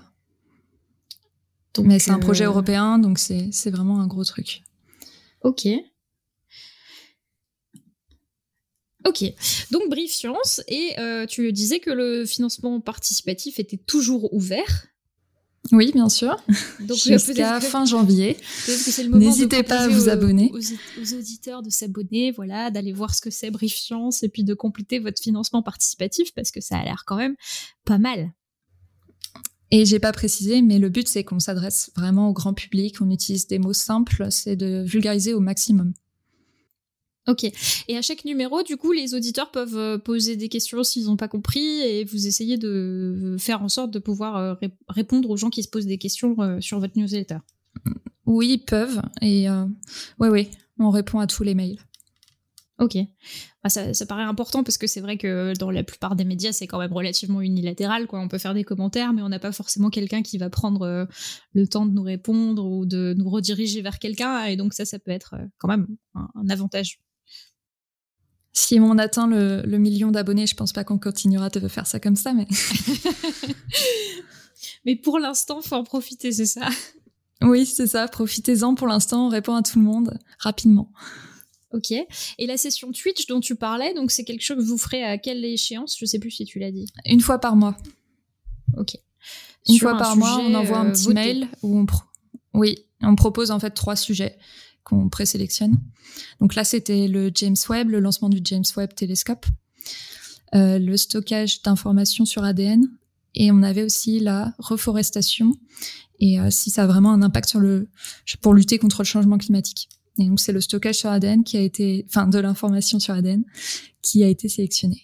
Donc, mais c'est un projet européen, donc c'est vraiment un gros truc. Ok. Ok, donc Brief.Science, et tu disais que le financement participatif était toujours ouvert. Oui, bien sûr, donc, jusqu'à fin janvier. N'hésitez pas à vous abonner. Aux auditeurs de s'abonner, voilà, d'aller voir ce que c'est Brief.Science, et puis de compléter votre financement participatif, parce que ça a l'air quand même pas mal. Et j'ai pas précisé, mais le but, c'est qu'on s'adresse vraiment au grand public, on utilise des mots simples, c'est de vulgariser au maximum. Ok. Et à chaque numéro, du coup, les auditeurs peuvent poser des questions s'ils n'ont pas compris, et vous essayez de faire en sorte de pouvoir répondre aux gens qui se posent des questions sur votre newsletter. Oui, ils peuvent. Et oui, on répond à tous les mails. Ok. Ça paraît important, parce que c'est vrai que dans la plupart des médias, c'est quand même relativement unilatéral, quoi. On peut faire des commentaires, mais on n'a pas forcément quelqu'un qui va prendre le temps de nous répondre ou de nous rediriger vers quelqu'un. Et donc ça peut être quand même un avantage. Si on atteint le million d'abonnés, je pense pas qu'on continuera de faire ça comme ça, mais... Mais pour l'instant, faut en profiter, c'est ça? Oui, c'est ça, profitez-en pour l'instant, on répond à tout le monde, rapidement. Ok, et la session Twitch dont tu parlais, donc c'est quelque chose que vous ferez à quelle échéance? Je sais plus si tu l'as dit. Une fois par mois. Ok. Une fois par mois, on envoie un petit mail où on propose en fait 3 sujets qu'on présélectionne. Donc là, c'était le James Webb, le lancement du James Webb Telescope, le stockage d'informations sur ADN, et on avait aussi la reforestation, et si ça a vraiment un impact pour lutter contre le changement climatique. Et donc, c'est le stockage sur ADN de l'information sur ADN qui a été sélectionné.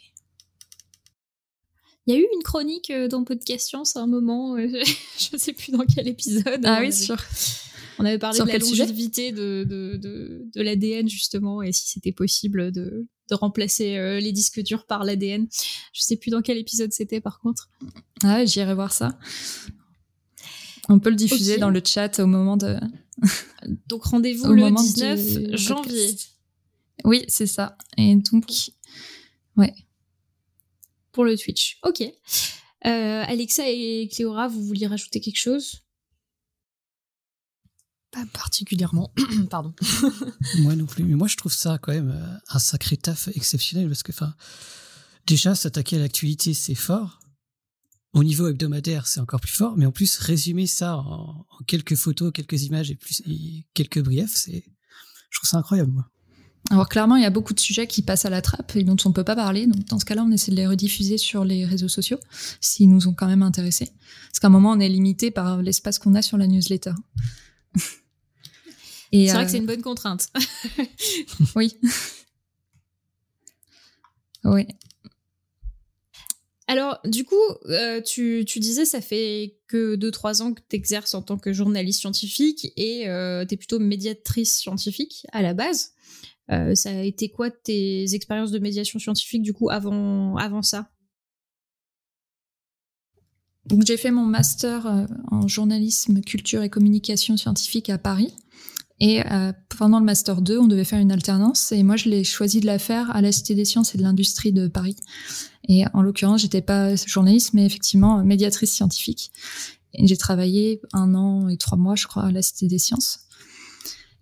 Il y a eu une chronique dans Podcast Science à un moment, je ne sais plus dans quel épisode. Ah oui, sûr. On avait parlé de la longévité de l'ADN, justement, et si c'était possible de remplacer les disques durs par l'ADN. Je ne sais plus dans quel épisode c'était, par contre. Ah, j'irai voir ça. On peut le diffuser dans le chat au moment de... Donc rendez-vous le 19 janvier. Oui, c'est ça. Et donc, ouais. Pour le Twitch. Ok. Alexa et Cléora, vous vouliez rajouter quelque chose? Pas particulièrement, pardon. Moi non plus, mais moi je trouve ça quand même un sacré taf exceptionnel, parce que déjà s'attaquer à l'actualité, c'est fort. Au niveau hebdomadaire, c'est encore plus fort, mais en plus, résumer ça en quelques photos, quelques images et quelques briefs, je trouve ça incroyable, moi. Alors clairement, il y a beaucoup de sujets qui passent à la trappe et dont on ne peut pas parler. Donc dans ce cas-là, on essaie de les rediffuser sur les réseaux sociaux, s'ils nous ont quand même intéressés. Parce qu'à un moment, on est limité par l'espace qu'on a sur la newsletter. Et c'est vrai que c'est une bonne contrainte. Oui. Oui. Alors, du coup, tu disais, ça fait que 2-3 ans que tu exerces en tant que journaliste scientifique et tu es plutôt médiatrice scientifique à la base. Ça a été quoi tes expériences de médiation scientifique, du coup, avant ça? Donc, j'ai fait mon master en journalisme, culture et communication scientifique à Paris. Et pendant le master 2, on devait faire une alternance. Et moi, je l'ai choisi de la faire à la Cité des Sciences et de l'Industrie de Paris. Et en l'occurrence, j'étais pas journaliste, mais effectivement médiatrice scientifique. Et j'ai travaillé 1 an et 3 mois, je crois, à la Cité des Sciences.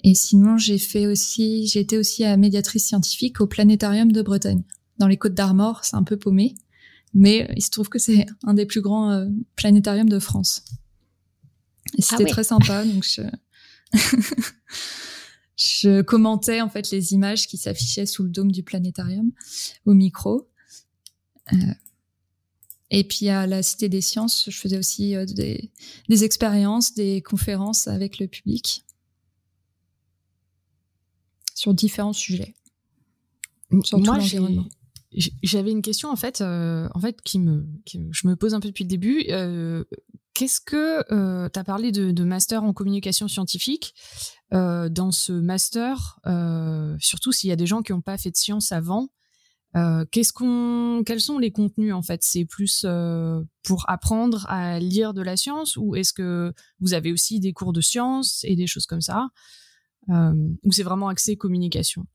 Et sinon, j'ai été aussi médiatrice scientifique au Planétarium de Bretagne. Dans les Côtes d'Armor, c'est un peu paumé, mais il se trouve que c'est un des plus grands planétariums de France. Et c'était très sympa, donc je commentais en fait les images qui s'affichaient sous le dôme du planétarium au micro. Et puis à la Cité des Sciences, je faisais aussi des expériences, des conférences avec le public sur différents sujets, sur tout l'environnement. J'avais une question en fait je me pose un peu depuis le début. Qu'est-ce que tu as parlé de master en communication scientifique? Dans ce master, surtout s'il y a des gens qui n'ont pas fait de science avant, quels sont les contenus en fait? C'est plus pour apprendre à lire de la science, ou est-ce que vous avez aussi des cours de science et des choses comme ça? Ou c'est vraiment axé communication?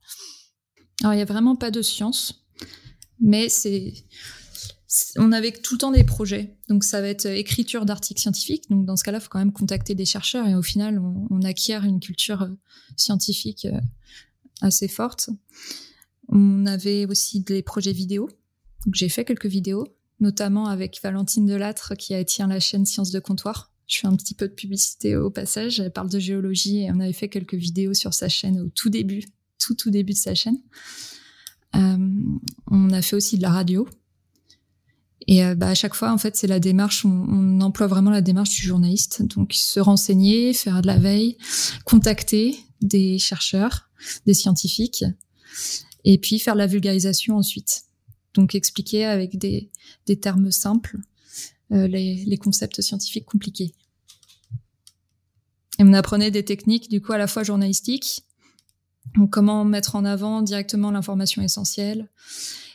Alors il n'y a vraiment pas de science, mais on avait tout le temps des projets. Donc ça va être écriture d'articles scientifiques. Donc dans ce cas-là, il faut quand même contacter des chercheurs, et au final, on acquiert une culture scientifique assez forte. On avait aussi des projets vidéo. Donc j'ai fait quelques vidéos, notamment avec Valentine Delattre qui a tient la chaîne Sciences de comptoir. Je fais un petit peu de publicité au passage. Elle parle de géologie et on avait fait quelques vidéos sur sa chaîne au tout début de sa chaîne. On a fait aussi de la radio. Et à chaque fois, en fait, c'est la démarche, on emploie vraiment la démarche du journaliste. Donc, se renseigner, faire de la veille, contacter des chercheurs, des scientifiques, et puis faire de la vulgarisation ensuite. Donc, expliquer avec des termes simples les concepts scientifiques compliqués. Et on apprenait des techniques, du coup, à la fois journalistiques, donc comment mettre en avant directement l'information essentielle,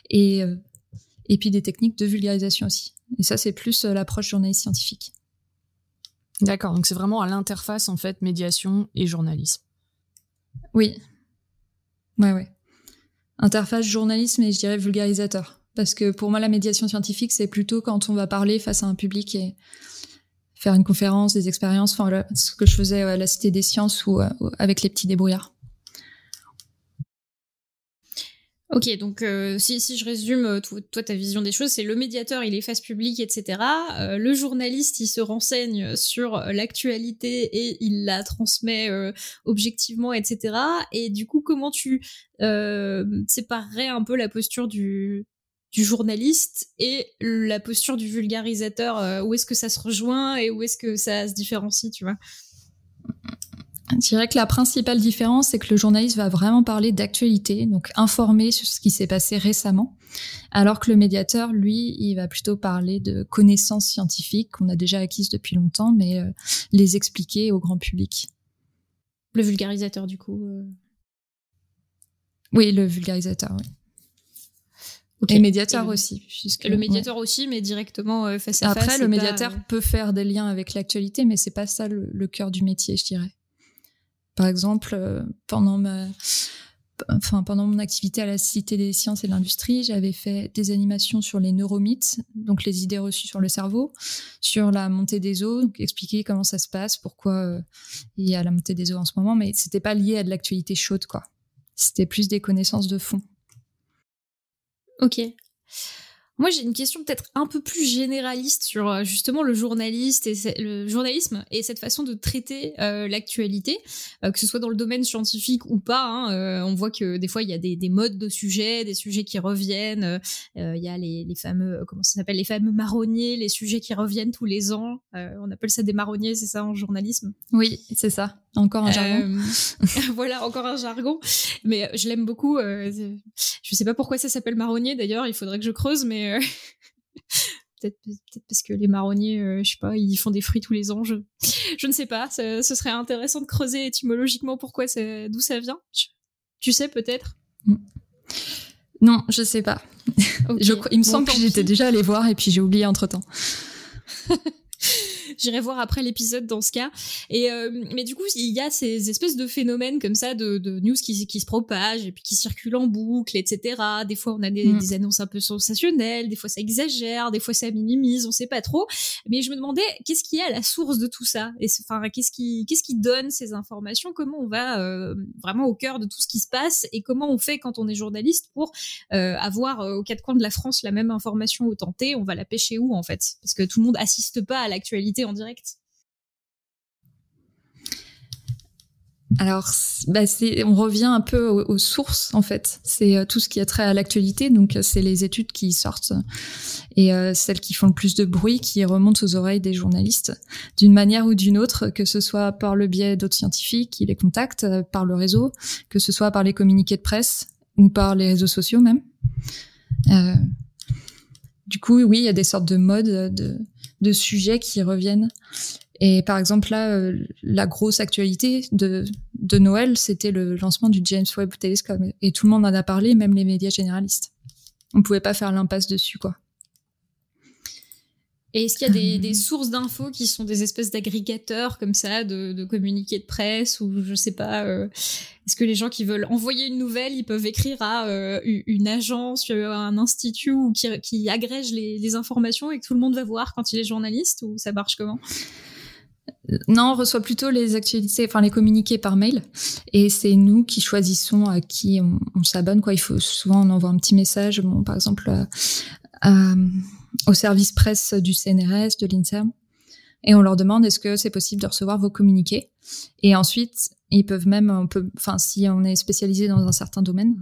et puis des techniques de vulgarisation aussi. Et ça, c'est plus l'approche journaliste scientifique. D'accord, donc c'est vraiment à l'interface, en fait, médiation et journalisme. Oui, ouais. Interface journalisme et, je dirais, vulgarisateur. Parce que pour moi, la médiation scientifique, c'est plutôt quand on va parler face à un public et faire une conférence, des expériences, enfin, ce que je faisais à la Cité des Sciences ou avec les Petits Débrouillards. Ok, donc si je résume, toi, ta vision des choses, c'est le médiateur, il est face publique, etc. Le journaliste, il se renseigne sur l'actualité et il la transmet objectivement, etc. Et du coup, comment tu séparerais un peu la posture du journaliste et la posture du vulgarisateur? Où est-ce que ça se rejoint et où est-ce que ça se différencie, tu vois? Je dirais que la principale différence, c'est que le journaliste va vraiment parler d'actualité, donc informer sur ce qui s'est passé récemment, alors que le médiateur, lui, il va plutôt parler de connaissances scientifiques qu'on a déjà acquises depuis longtemps, mais les expliquer au grand public. Le vulgarisateur, du coup Oui, le vulgarisateur, oui. Okay. Et médiateur aussi. Puisque, le médiateur aussi, mais directement face à face. Après, le médiateur peut faire des liens avec l'actualité, mais c'est pas ça le cœur du métier, je dirais. Par exemple, pendant mon activité à la Cité des Sciences et de l'Industrie, j'avais fait des animations sur les neuromythes, donc les idées reçues sur le cerveau, sur la montée des eaux, donc expliquer comment ça se passe, pourquoi il y a la montée des eaux en ce moment, mais c'était pas lié à de l'actualité chaude, quoi. C'était plus des connaissances de fond. Ok. Moi, j'ai une question peut-être un peu plus généraliste sur justement le journalisme et cette façon de traiter l'actualité, que ce soit dans le domaine scientifique ou pas. On voit que des fois, il y a des modes de sujets, des sujets qui reviennent. Il y a les fameux, comment ça s'appelle, les fameux marronniers, les sujets qui reviennent tous les ans. On appelle ça des marronniers, c'est ça en journalisme? Oui, c'est ça. Encore un jargon. Voilà, encore un jargon. Mais je l'aime beaucoup. Je sais pas pourquoi ça s'appelle marronnier d'ailleurs. Il faudrait que je creuse, mais peut-être parce que les marronniers, je sais pas, ils font des fruits tous les ans. Je ne sais pas. Ce serait intéressant de creuser étymologiquement pourquoi c'est, d'où ça vient. Tu sais peut-être? Non, je sais pas. Okay. Il me semble que j'étais déjà allée voir et puis j'ai oublié entre-temps. J'irai voir après l'épisode dans ce cas. Mais du coup, il y a ces espèces de phénomènes comme ça, de news qui se propagent et puis qui circulent en boucle, etc. Des fois, on a des annonces un peu sensationnelles, des fois, ça exagère, des fois, ça minimise, on sait pas trop. Mais je me demandais, qu'est-ce qui est à la source de tout ça? Qu'est-ce qui donne ces informations? Comment on va vraiment au cœur de tout ce qui se passe? Et comment on fait quand on est journaliste pour avoir aux quatre coins de la France la même information authentée? On va la pêcher où, en fait? Parce que tout le monde assiste pas à l'actualité en direct. Alors, on revient un peu aux sources, en fait. C'est tout ce qui a trait à l'actualité, donc c'est les études qui sortent et celles qui font le plus de bruit, qui remontent aux oreilles des journalistes, d'une manière ou d'une autre, que ce soit par le biais d'autres scientifiques qui les contactent, par le réseau, que ce soit par les communiqués de presse ou par les réseaux sociaux même. Du coup, oui, il y a des sortes de modes de sujets qui reviennent. Et par exemple, là, la grosse actualité de Noël, c'était le lancement du James Webb Telescope. Et tout le monde en a parlé, même les médias généralistes. On ne pouvait pas faire l'impasse dessus, quoi. Et est-ce qu'il y a des sources d'infos qui sont des espèces d'agrégateurs comme ça, de communiqués de presse, ou je sais pas, est-ce que les gens qui veulent envoyer une nouvelle, ils peuvent écrire à une agence, un institut, ou qui agrège les informations et que tout le monde va voir quand il est journaliste, ou ça marche comment? Non, on reçoit plutôt les actualités, enfin les communiqués par mail, et c'est nous qui choisissons à qui on s'abonne, quoi. Il faut souvent on envoie un petit message, bon, par exemple. Au service presse du CNRS, de l'INSERM. Et on leur demande est-ce que c'est possible de recevoir vos communiqués. Et ensuite, ils peuvent même, si on est spécialisé dans un certain domaine,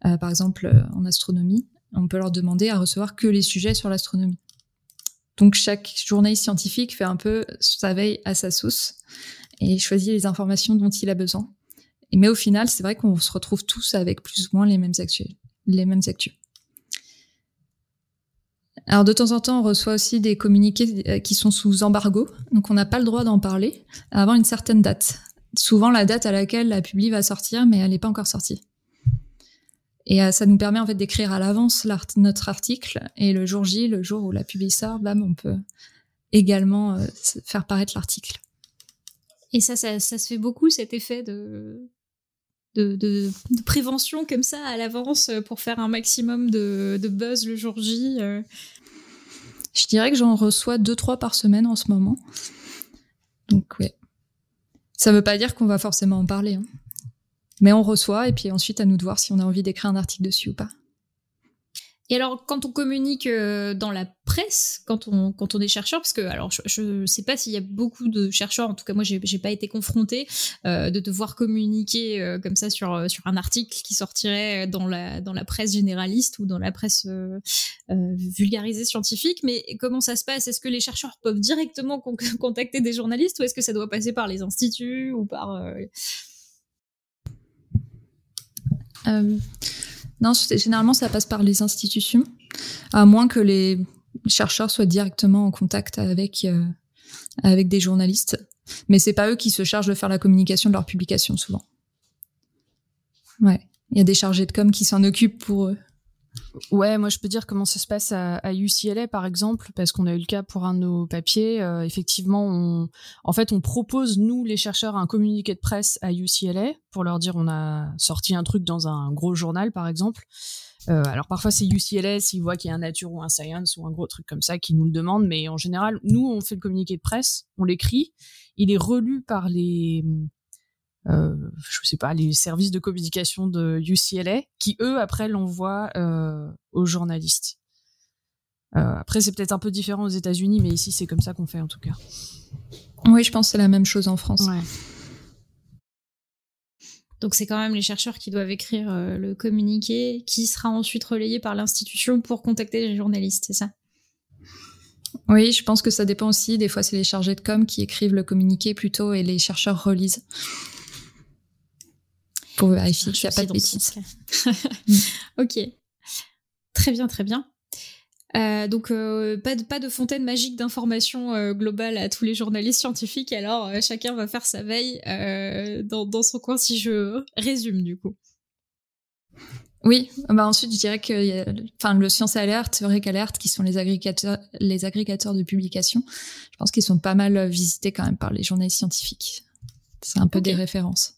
par exemple en astronomie, on peut leur demander à recevoir que les sujets sur l'astronomie. Donc chaque journaliste scientifique fait un peu sa veille à sa sauce et choisit les informations dont il a besoin. Mais au final, c'est vrai qu'on se retrouve tous avec plus ou moins les mêmes actus. Alors, de temps en temps, on reçoit aussi des communiqués qui sont sous embargo. Donc, on n'a pas le droit d'en parler avant une certaine date. Souvent, la date à laquelle la publi va sortir, mais elle n'est pas encore sortie. Et ça nous permet, en fait, d'écrire à l'avance notre article. Et le jour J, le jour où la publi sort, bam, on peut également faire paraître l'article. Et ça se fait beaucoup, cet effet de prévention comme ça à l'avance pour faire un maximum de buzz le jour J. Je dirais que j'en reçois 2-3 par semaine en ce moment. Donc ouais. Ça veut pas dire qu'on va forcément en parler, hein. Mais on reçoit et puis ensuite à nous de voir si on a envie d'écrire un article dessus ou pas. Et alors, quand on communique dans la presse, quand on est chercheur, parce que alors je sais pas s'il y a beaucoup de chercheurs, en tout cas moi j'ai pas été confrontée de devoir communiquer comme ça sur un article qui sortirait dans la presse généraliste ou dans la presse vulgarisée scientifique. Mais comment ça se passe? Est-ce que les chercheurs peuvent directement contacter des journalistes ou est-ce que ça doit passer par les instituts ou par Non, généralement, ça passe par les institutions, à moins que les chercheurs soient directement en contact avec des journalistes. Mais c'est pas eux qui se chargent de faire la communication de leurs publications, souvent. Ouais, il y a des chargés de com' qui s'en occupent pour eux. Ouais, moi je peux dire comment ça se passe à UCLA par exemple, parce qu'on a eu le cas pour un de nos papiers. Effectivement, on propose nous les chercheurs un communiqué de presse à UCLA pour leur dire on a sorti un truc dans un gros journal par exemple. Alors parfois c'est UCLA s'ils voient qu'il y a un Nature ou un Science ou un gros truc comme ça qui nous le demandent, mais en général nous on fait le communiqué de presse, on l'écrit, il est relu par les je sais pas, les services de communication de UCLA qui, eux, après, l'envoient aux journalistes. Après, c'est peut-être un peu différent aux États-Unis, mais ici, c'est comme ça qu'on fait en tout cas. Oui, je pense que c'est la même chose en France. Ouais. Donc, c'est quand même les chercheurs qui doivent écrire le communiqué, qui sera ensuite relayé par l'institution pour contacter les journalistes, c'est ça ? Oui, je pense que ça dépend aussi. Des fois, c'est les chargés de com qui écrivent le communiqué plutôt et les chercheurs relisent. Pour vérifier qu'il n'y a pas de bêtises. Ok. Très bien, très bien. Donc, pas de fontaine magique d'information globale à tous les journalistes scientifiques. Alors, chacun va faire sa veille dans son coin, si je résume, du coup. Oui. Bah ensuite, je dirais que le ScienceAlert, EurekAlert, qui sont les agrégateurs de publications, je pense qu'ils sont pas mal visités quand même par les journalistes scientifiques. C'est un peu des références.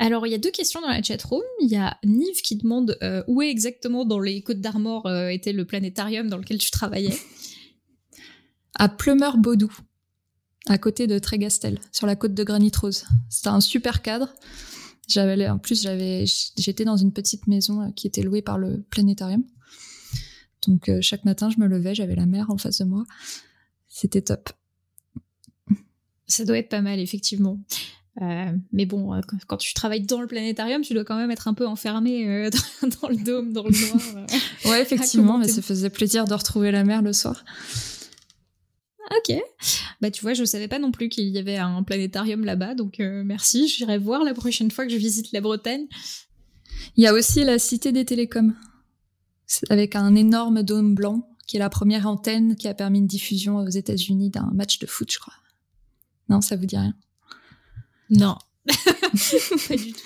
Alors, il y a deux questions dans la chatroom. Il y a Nive qui demande où est exactement dans les Côtes d'Armor était le planétarium dans lequel tu travaillais. À Plumeur-Baudou, à côté de Trégastel, sur la côte de Granit Rose. C'était un super cadre. J'étais dans une petite maison qui était louée par le planétarium. Donc, chaque matin, je me levais, j'avais la mer en face de moi. C'était top. Ça doit être pas mal, effectivement. Mais bon, quand tu travailles dans le planétarium, tu dois quand même être un peu enfermé dans le dôme, dans le noir. Ouais, effectivement, mais ça faisait plaisir de retrouver la mer le soir. Ok. Bah tu vois, je savais pas non plus qu'il y avait un planétarium là-bas, donc merci, j'irai voir la prochaine fois que je visite la Bretagne. Il y a aussi la Cité des Télécoms, avec un énorme dôme blanc, qui est la première antenne qui a permis une diffusion aux États-Unis d'un match de foot, je crois. Non, ça vous dit rien ? Non, pas du tout.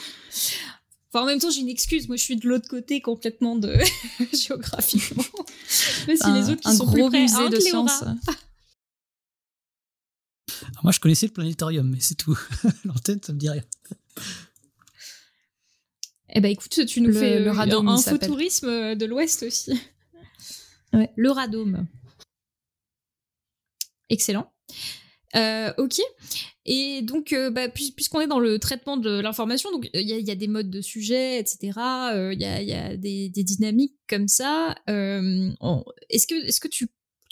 Enfin, en même temps, j'ai une excuse. Moi, je suis de l'autre côté complètement de géographiquement. Mais si les autres qui sont plus près, musée de sciences. Alors moi, je connaissais le planétarium, mais c'est tout. L'antenne, ça me dit rien. Eh ben, écoute, tu nous fais le radome, un infotourisme de l'Ouest aussi. Ouais. Le radome. Excellent. Ok. Et donc, puisqu'on est dans le traitement de l'information, donc il y a des modes de sujet, etc. Il y a des dynamiques comme ça. Est-ce que tu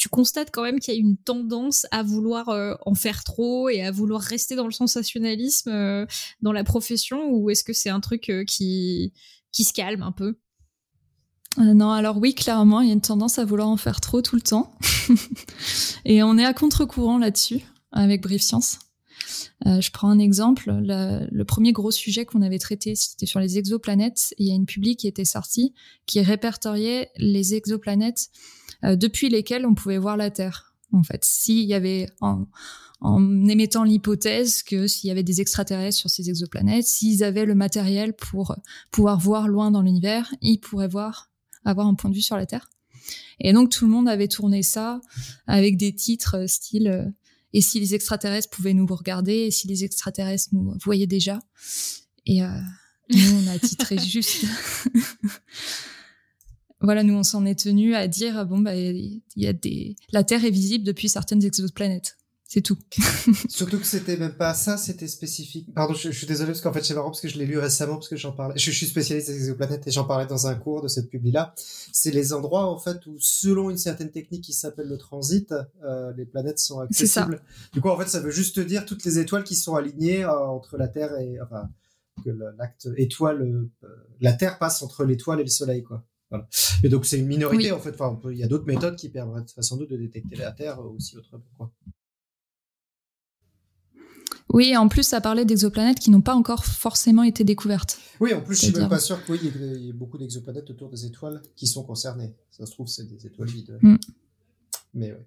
constates quand même qu'il y a une tendance à vouloir en faire trop et à vouloir rester dans le sensationnalisme dans la profession, ou est-ce que c'est un truc qui se calme un peu ? Non, alors oui, clairement, il y a une tendance à vouloir en faire trop tout le temps. Et on est à contre-courant là-dessus avec Brief.Science. Je prends un exemple. Le premier gros sujet qu'on avait traité, c'était sur les exoplanètes. Il y a une publi qui était sortie qui répertoriait les exoplanètes depuis lesquelles on pouvait voir la Terre. En fait, s'il y avait, en émettant l'hypothèse que s'il y avait des extraterrestres sur ces exoplanètes, s'ils avaient le matériel pour pouvoir voir loin dans l'univers, ils pourraient avoir un point de vue sur la Terre. Et donc tout le monde avait tourné ça avec des titres style et si les extraterrestres pouvaient nous regarder, et si les extraterrestres nous voyaient déjà. Et nous, on a titré juste. Voilà, nous, on s'en est tenu à dire, la Terre est visible depuis certaines exoplanètes. C'est tout. Surtout que c'était même pas ça, c'était spécifique. Pardon, je suis désolé, parce qu'en fait, c'est marrant, parce que je l'ai lu récemment, parce que j'en parlais. Je suis spécialiste des exoplanètes et j'en parlais dans un cours de cette publi-là. C'est les endroits, en fait, où, selon une certaine technique qui s'appelle le transit, les planètes sont accessibles. Du coup, en fait, ça veut juste dire toutes les étoiles qui sont alignées entre la Terre et, enfin, que l'acte étoile, la Terre passe entre l'étoile et le Soleil, quoi. Voilà. Et donc, c'est une minorité, oui. En fait. Enfin, il y a d'autres méthodes qui permettent, sans doute, de détecter la Terre aussi autrement, quoi. Oui, en plus, ça parlait d'exoplanètes qui n'ont pas encore forcément été découvertes. Oui, en plus, je ne suis même pas sûr qu'il y ait beaucoup d'exoplanètes autour des étoiles qui sont concernées. Ça se trouve, c'est des étoiles vides. Ouais. Mm. Mais ouais. Alors,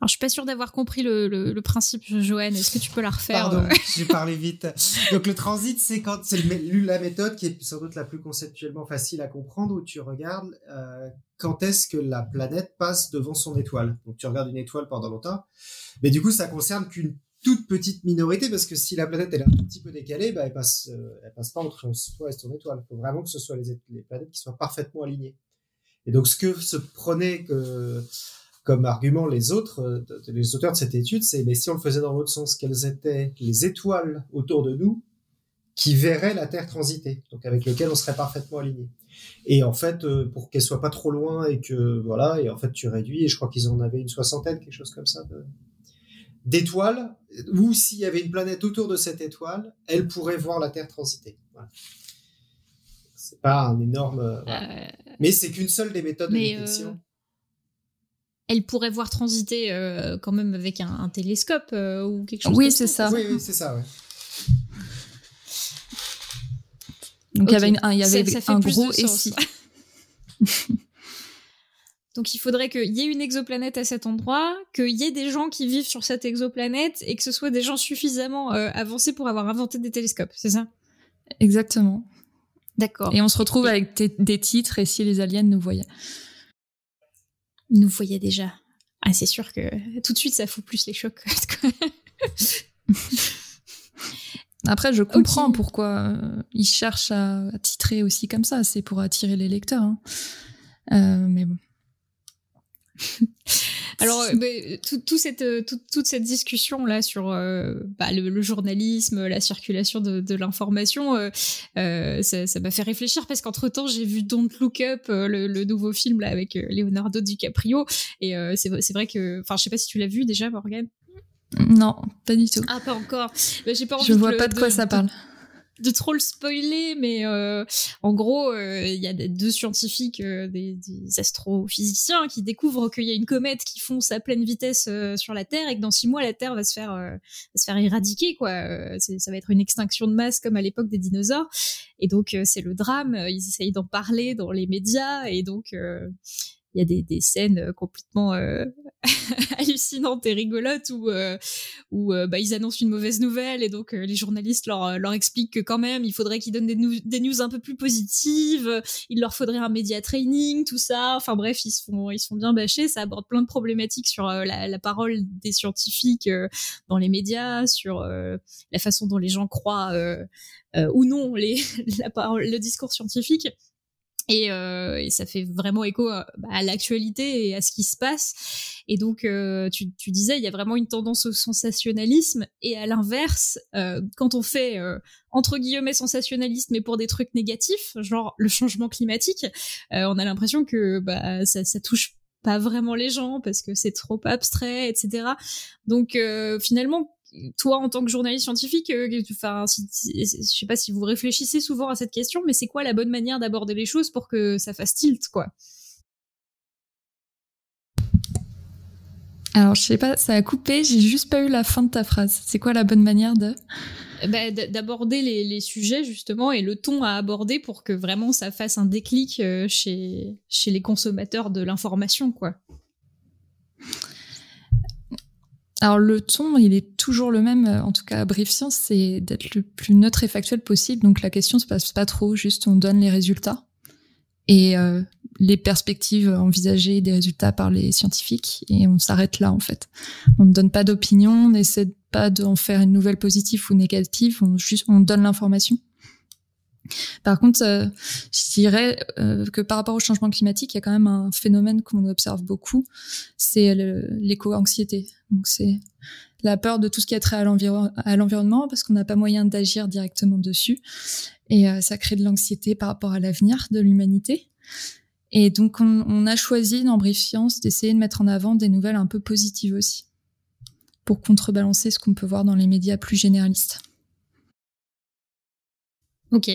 je ne suis pas sûre d'avoir compris le principe, Joanne. Est-ce que tu peux la refaire ? Pardon, j'ai parlé vite. Donc, le transit, c'est la méthode qui est sans doute la plus conceptuellement facile à comprendre, où tu regardes quand est-ce que la planète passe devant son étoile. Donc, tu regardes une étoile pendant longtemps. Mais du coup, ça ne concerne qu'une toute petite minorité, parce que si la planète elle est un petit peu décalée, bah, elle passe pas entre toi et ton étoile. Il faut vraiment que ce soit les planètes qui soient parfaitement alignées. Et donc, ce que se prenaient comme argument les auteurs de cette étude, c'est mais si on le faisait dans l'autre sens, quelles étaient les étoiles autour de nous qui verrait la Terre transiter, donc avec lesquels on serait parfaitement aligné. Et en fait, pour qu'elle soit pas trop loin et que voilà, et en fait tu réduis. Et je crois qu'ils en avaient une 60aine, quelque chose comme ça, d'étoiles. Ou s'il y avait une planète autour de cette étoile, elle pourrait voir la Terre transiter. Voilà. C'est pas un énorme, mais c'est qu'une seule des méthodes de détection. Elle pourrait voir transiter quand même avec un télescope ou quelque chose. Oui, c'est ça. Oui, c'est ça. Ouais. Donc okay. il y avait un gros et si. Donc il faudrait qu'il y ait une exoplanète à cet endroit, qu'il y ait des gens qui vivent sur cette exoplanète et que ce soit des gens suffisamment avancés pour avoir inventé des télescopes, c'est ça ? Exactement. D'accord. Et on se retrouve avec des titres et si les aliens nous voyaient. Nous voyaient déjà. Ah, c'est sûr que tout de suite ça fout plus les chocs. Après, je comprends pourquoi ils cherchent à titrer aussi comme ça. C'est pour attirer les lecteurs. Hein. Mais bon. Alors, toute cette discussion-là sur le journalisme, la circulation de l'information, ça m'a fait réfléchir parce qu'entre-temps, j'ai vu Don't Look Up, le nouveau film là, avec Leonardo DiCaprio. Et c'est vrai que... Enfin, je sais pas si tu l'as vu déjà, Morgane. Non, pas du tout. Ah, pas encore. Mais j'ai pas envie je vois pas de quoi ça parle. De trop le spoiler, mais en gros, il y a deux scientifiques, des astrophysiciens, qui découvrent qu'il y a une comète qui fonce à pleine vitesse sur la Terre et que dans 6 mois, la Terre va se faire éradiquer, quoi. Ça va être une extinction de masse comme à l'époque des dinosaures. Et donc, c'est le drame. Ils essayent d'en parler dans les médias et donc... Il y a des scènes complètement hallucinantes et rigolotes où ils annoncent une mauvaise nouvelle et donc les journalistes leur expliquent que quand même il faudrait qu'ils donnent des news un peu plus positives, il leur faudrait un média training, tout ça. Enfin bref, ils se font bien bâcher. Ça aborde plein de problématiques sur la parole des scientifiques dans les médias, sur la façon dont les gens croient ou non le discours scientifique. Et ça fait vraiment écho à l'actualité et à ce qui se passe. Et donc, tu disais, il y a vraiment une tendance au sensationnalisme. Et à l'inverse, quand on fait, entre guillemets, sensationnaliste, mais pour des trucs négatifs, genre le changement climatique, on a l'impression que ça touche pas vraiment les gens parce que c'est trop abstrait, etc. Donc, finalement... Toi, en tant que journaliste scientifique, je sais pas si vous réfléchissez souvent à cette question, mais c'est quoi la bonne manière d'aborder les choses pour que ça fasse tilt, quoi ? Alors, je sais pas, ça a coupé, j'ai juste pas eu la fin de ta phrase. C'est quoi la bonne manière d'aborder les sujets, justement, et le ton à aborder pour que vraiment ça fasse un déclic chez les consommateurs de l'information, quoi ? Alors, le ton, il est toujours le même, en tout cas à Brief.Science, c'est d'être le plus neutre et factuel possible. Donc, la question se passe pas trop, juste on donne les résultats et les perspectives envisagées des résultats par les scientifiques et on s'arrête là, en fait. On ne donne pas d'opinion, on n'essaie pas d'en faire une nouvelle positive ou négative, on donne l'information. Par contre, je dirais que par rapport au changement climatique, il y a quand même un phénomène qu'on observe beaucoup, c'est l'éco-anxiété. Donc c'est la peur de tout ce qui a trait à l'environnement parce qu'on n'a pas moyen d'agir directement dessus et ça crée de l'anxiété par rapport à l'avenir de l'humanité. Et donc on a choisi dans Brief.Science d'essayer de mettre en avant des nouvelles un peu positives aussi pour contrebalancer ce qu'on peut voir dans les médias plus généralistes. Ok.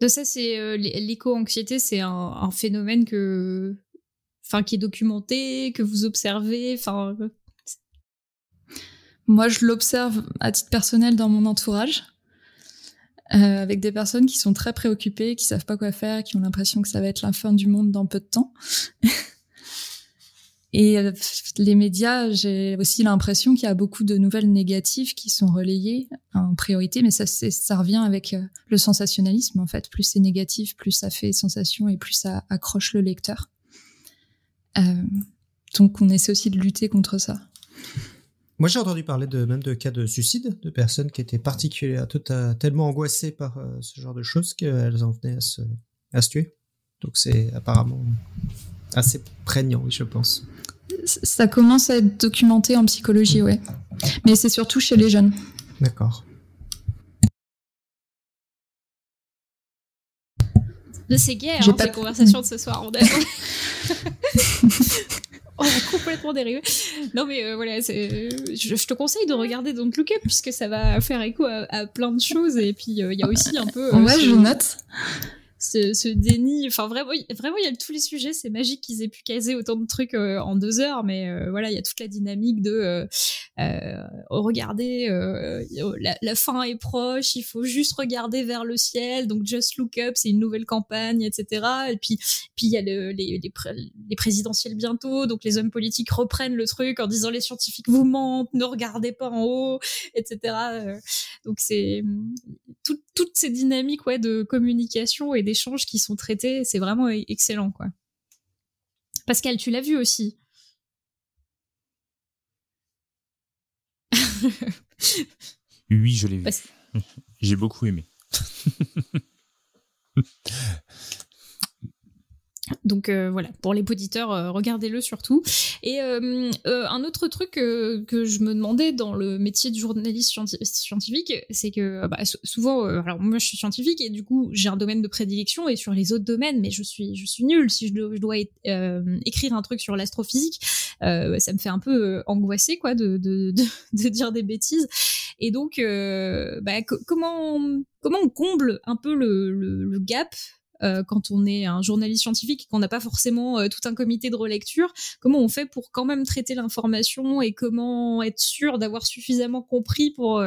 De ça, c'est l'éco-anxiété, c'est un phénomène qui est documenté, que vous observez. Enfin, moi, je l'observe à titre personnel dans mon entourage, avec des personnes qui sont très préoccupées, qui savent pas quoi faire, qui ont l'impression que ça va être la fin du monde dans peu de temps. Et les médias, j'ai aussi l'impression qu'il y a beaucoup de nouvelles négatives qui sont relayées en priorité, mais ça revient avec le sensationnalisme, en fait. Plus c'est négatif, plus ça fait sensation et plus ça accroche le lecteur. Donc on essaie aussi de lutter contre ça. Moi, j'ai entendu parler de cas de suicide, de personnes qui étaient tellement angoissées par ce genre de choses qu'elles en venaient à se tuer. Donc c'est apparemment... assez prégnant, oui, je pense. Ça commence à être documenté en psychologie, ouais. Mais c'est surtout chez les jeunes. D'accord. De ces guerres, hein, ces conversations de ce soir, on a... on a complètement dérivé. Non mais voilà, je te conseille de regarder Don't Look Up puisque ça va faire écho à plein de choses et puis il y a aussi un peu... ouais, je note. Ce déni, enfin vraiment il y a tous les sujets, c'est magique qu'ils aient pu caser autant de trucs en 2 heures, mais voilà il y a toute la dynamique de regardez la fin est proche, il faut juste regarder vers le ciel, donc Just Look Up c'est une nouvelle campagne, etc. Et puis il y a les présidentielles bientôt, donc les hommes politiques reprennent le truc en disant les scientifiques vous mentent, ne regardez pas en haut, etc. Donc c'est toutes ces dynamiques ouais de communication et d'échanges qui sont traités, c'est vraiment excellent quoi. Pascal, tu l'as vu aussi. Oui, je l'ai vu. J'ai beaucoup aimé. Donc voilà, pour les auditeurs, regardez-le surtout. Et un autre truc que je me demandais dans le métier de journaliste scientifique, c'est que bah, souvent, alors moi je suis scientifique et du coup j'ai un domaine de prédilection et sur les autres domaines, mais je suis nulle. Si je dois écrire un truc sur l'astrophysique, ça me fait un peu angoisser quoi, de dire des bêtises. Et donc, bah, comment on comble un peu le gap quand on est un journaliste scientifique et qu'on n'a pas forcément tout un comité de relecture, comment on fait pour quand même traiter l'information et comment être sûr d'avoir suffisamment compris pour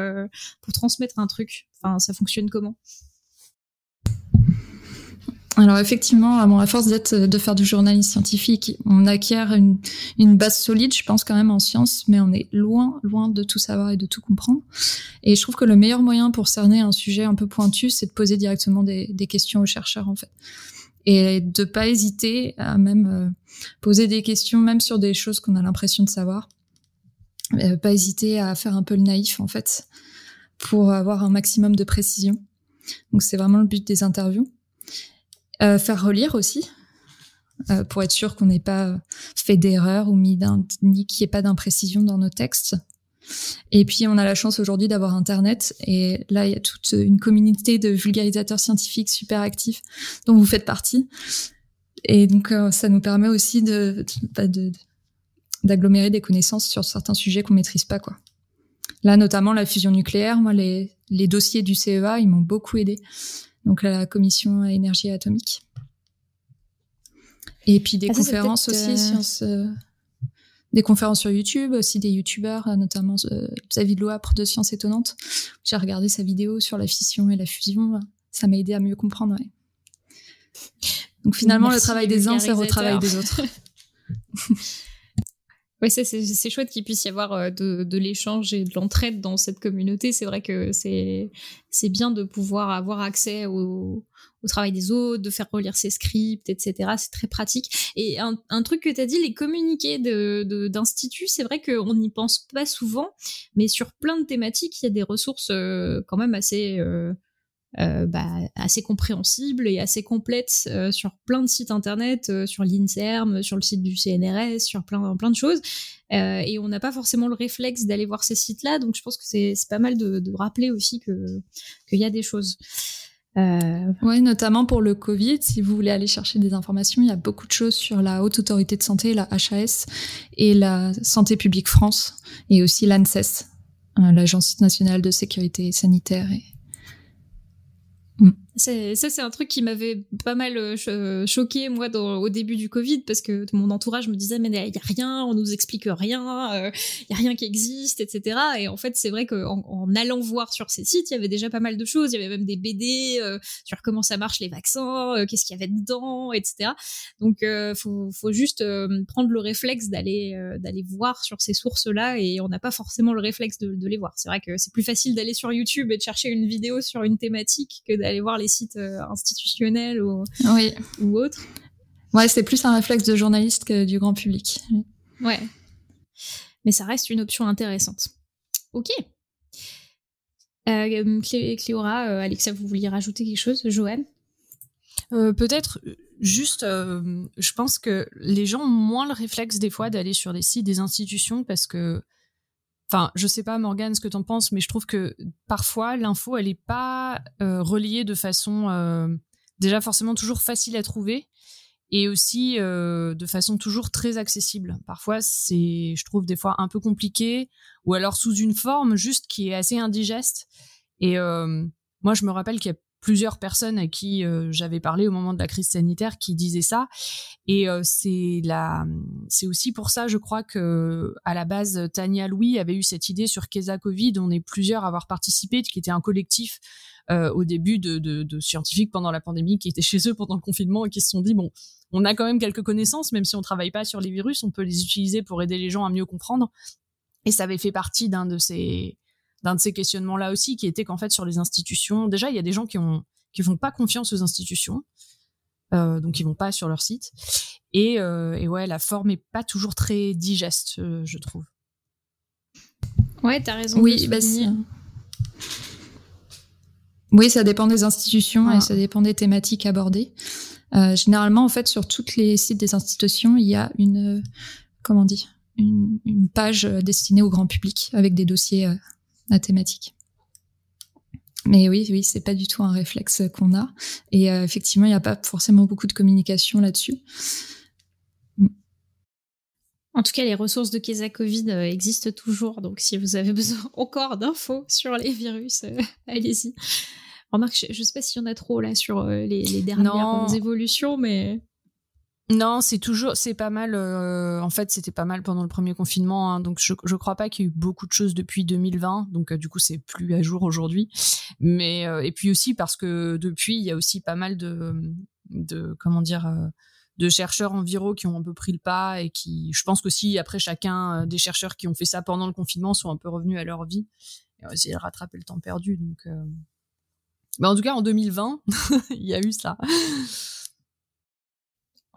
transmettre un truc ? Enfin, ça fonctionne comment ? Alors effectivement, bon, à force de faire du journalisme scientifique, on acquiert une base solide, je pense quand même en sciences, mais on est loin de tout savoir et de tout comprendre. Et je trouve que le meilleur moyen pour cerner un sujet un peu pointu, c'est de poser directement des questions aux chercheurs en fait. Et de pas hésiter à même poser des questions, même sur des choses qu'on a l'impression de savoir. Pas hésiter à faire un peu le naïf en fait, pour avoir un maximum de précision. Donc c'est vraiment le but des interviews. Faire relire aussi, pour être sûr qu'on n'ait pas fait d'erreur ou ni qu'il n'y ait pas d'imprécision dans nos textes. Et puis, on a la chance aujourd'hui d'avoir Internet. Et là, il y a toute une communauté de vulgarisateurs scientifiques super actifs dont vous faites partie. Et donc, ça nous permet aussi d'agglomérer des connaissances sur certains sujets qu'on ne maîtrise pas, quoi. Là, notamment la fusion nucléaire. Moi, les dossiers du CEA, ils m'ont beaucoup aidée. Donc la commission énergie atomique. Et puis des conférences aussi, des conférences sur YouTube, aussi des youtubeurs, notamment David Loapre de Sciences Étonnantes. J'ai regardé sa vidéo sur la fission et la fusion, ça m'a aidé à mieux comprendre. Ouais. Donc finalement, merci, le travail des uns, c'est le travail des autres. Ouais, c'est chouette qu'il puisse y avoir de l'échange et de l'entraide dans cette communauté. C'est vrai que c'est bien de pouvoir avoir accès au travail des autres, de faire relire ses scripts, etc. C'est très pratique. Et un truc que tu as dit, les communiqués d'instituts, c'est vrai qu'on n'y pense pas souvent, mais sur plein de thématiques, il y a des ressources quand même assez compréhensible et assez complète sur plein de sites internet, sur l'INSERM, sur le site du CNRS, sur plein de choses. Et on n'a pas forcément le réflexe d'aller voir ces sites-là, donc je pense que c'est pas mal de rappeler aussi qu'il y a des choses. Oui, notamment pour le Covid, si vous voulez aller chercher des informations, il y a beaucoup de choses sur la Haute Autorité de Santé, la HAS, et la Santé publique France, et aussi l'ANSES, l'Agence nationale de sécurité sanitaire et c'est un truc qui m'avait pas mal choqué moi au début du Covid, parce que mon entourage me disait mais il y a rien, on nous explique rien, il y a rien qui existe, etc. Et en fait c'est vrai qu'en allant voir sur ces sites, il y avait déjà pas mal de choses, il y avait même des BD sur comment ça marche les vaccins, qu'est-ce qu'il y avait dedans, etc. Donc faut juste prendre le réflexe d'aller voir sur ces sources là, et on n'a pas forcément le réflexe de les voir. C'est vrai que c'est plus facile d'aller sur YouTube et de chercher une vidéo sur une thématique que d'aller voir les sites institutionnels oui. Ou autres. Ouais, c'est plus un réflexe de journaliste que du grand public. Ouais. Mais ça reste une option intéressante. Ok. Cléora, Alexa, vous vouliez rajouter quelque chose, Joanne ? Peut-être juste, je pense que les gens ont moins le réflexe des fois d'aller sur les sites des institutions parce que, enfin, je sais pas, Morgane, ce que t'en penses, mais je trouve que parfois, l'info, elle est pas reliée de façon déjà forcément toujours facile à trouver et aussi de façon toujours très accessible. Parfois, c'est, je trouve, des fois un peu compliqué ou alors sous une forme juste qui est assez indigeste. Et moi, je me rappelle qu'il y a plusieurs personnes à qui j'avais parlé au moment de la crise sanitaire qui disaient ça. Et c'est aussi pour ça, je crois, que à la base, Tania Louis avait eu cette idée sur Kesa Covid. On est plusieurs à avoir participé, qui était un collectif au début de scientifiques pendant la pandémie qui étaient chez eux pendant le confinement et qui se sont dit, bon, on a quand même quelques connaissances, même si on ne travaille pas sur les virus, on peut les utiliser pour aider les gens à mieux comprendre. Et ça avait fait partie d'un de ces questionnements-là aussi, qui était qu'en fait, sur les institutions, déjà, il y a des gens qui font pas confiance aux institutions, donc ils vont pas sur leur site. Et ouais, la forme est pas toujours très digeste, je trouve. Ouais, t'as raison. Oui, bah si. Oui, ça dépend des institutions et ça dépend des thématiques abordées. Généralement, en fait, sur tous les sites des institutions, il y a une page destinée au grand public avec des dossiers la thématique. Mais oui, c'est pas du tout un réflexe qu'on a. Et effectivement, il n'y a pas forcément beaucoup de communication là-dessus. En tout cas, les ressources de Kesa Covid existent toujours. Donc, si vous avez besoin encore d'infos sur les virus, allez-y. Remarque, je ne sais pas s'il y en a trop là sur les dernières évolutions, mais... Non, c'est pas mal. En fait, c'était pas mal pendant le premier confinement, hein, donc je crois pas qu'il y ait eu beaucoup de choses depuis 2020. Donc du coup, c'est plus à jour aujourd'hui. Mais et puis aussi parce que depuis, il y a aussi pas mal de chercheurs en viro qui ont un peu pris le pas et qui, je pense qu'aussi après chacun des chercheurs qui ont fait ça pendant le confinement sont un peu revenus à leur vie et ont essayé de rattraper le temps perdu. Donc, mais en tout cas, en 2020, il y a eu ça.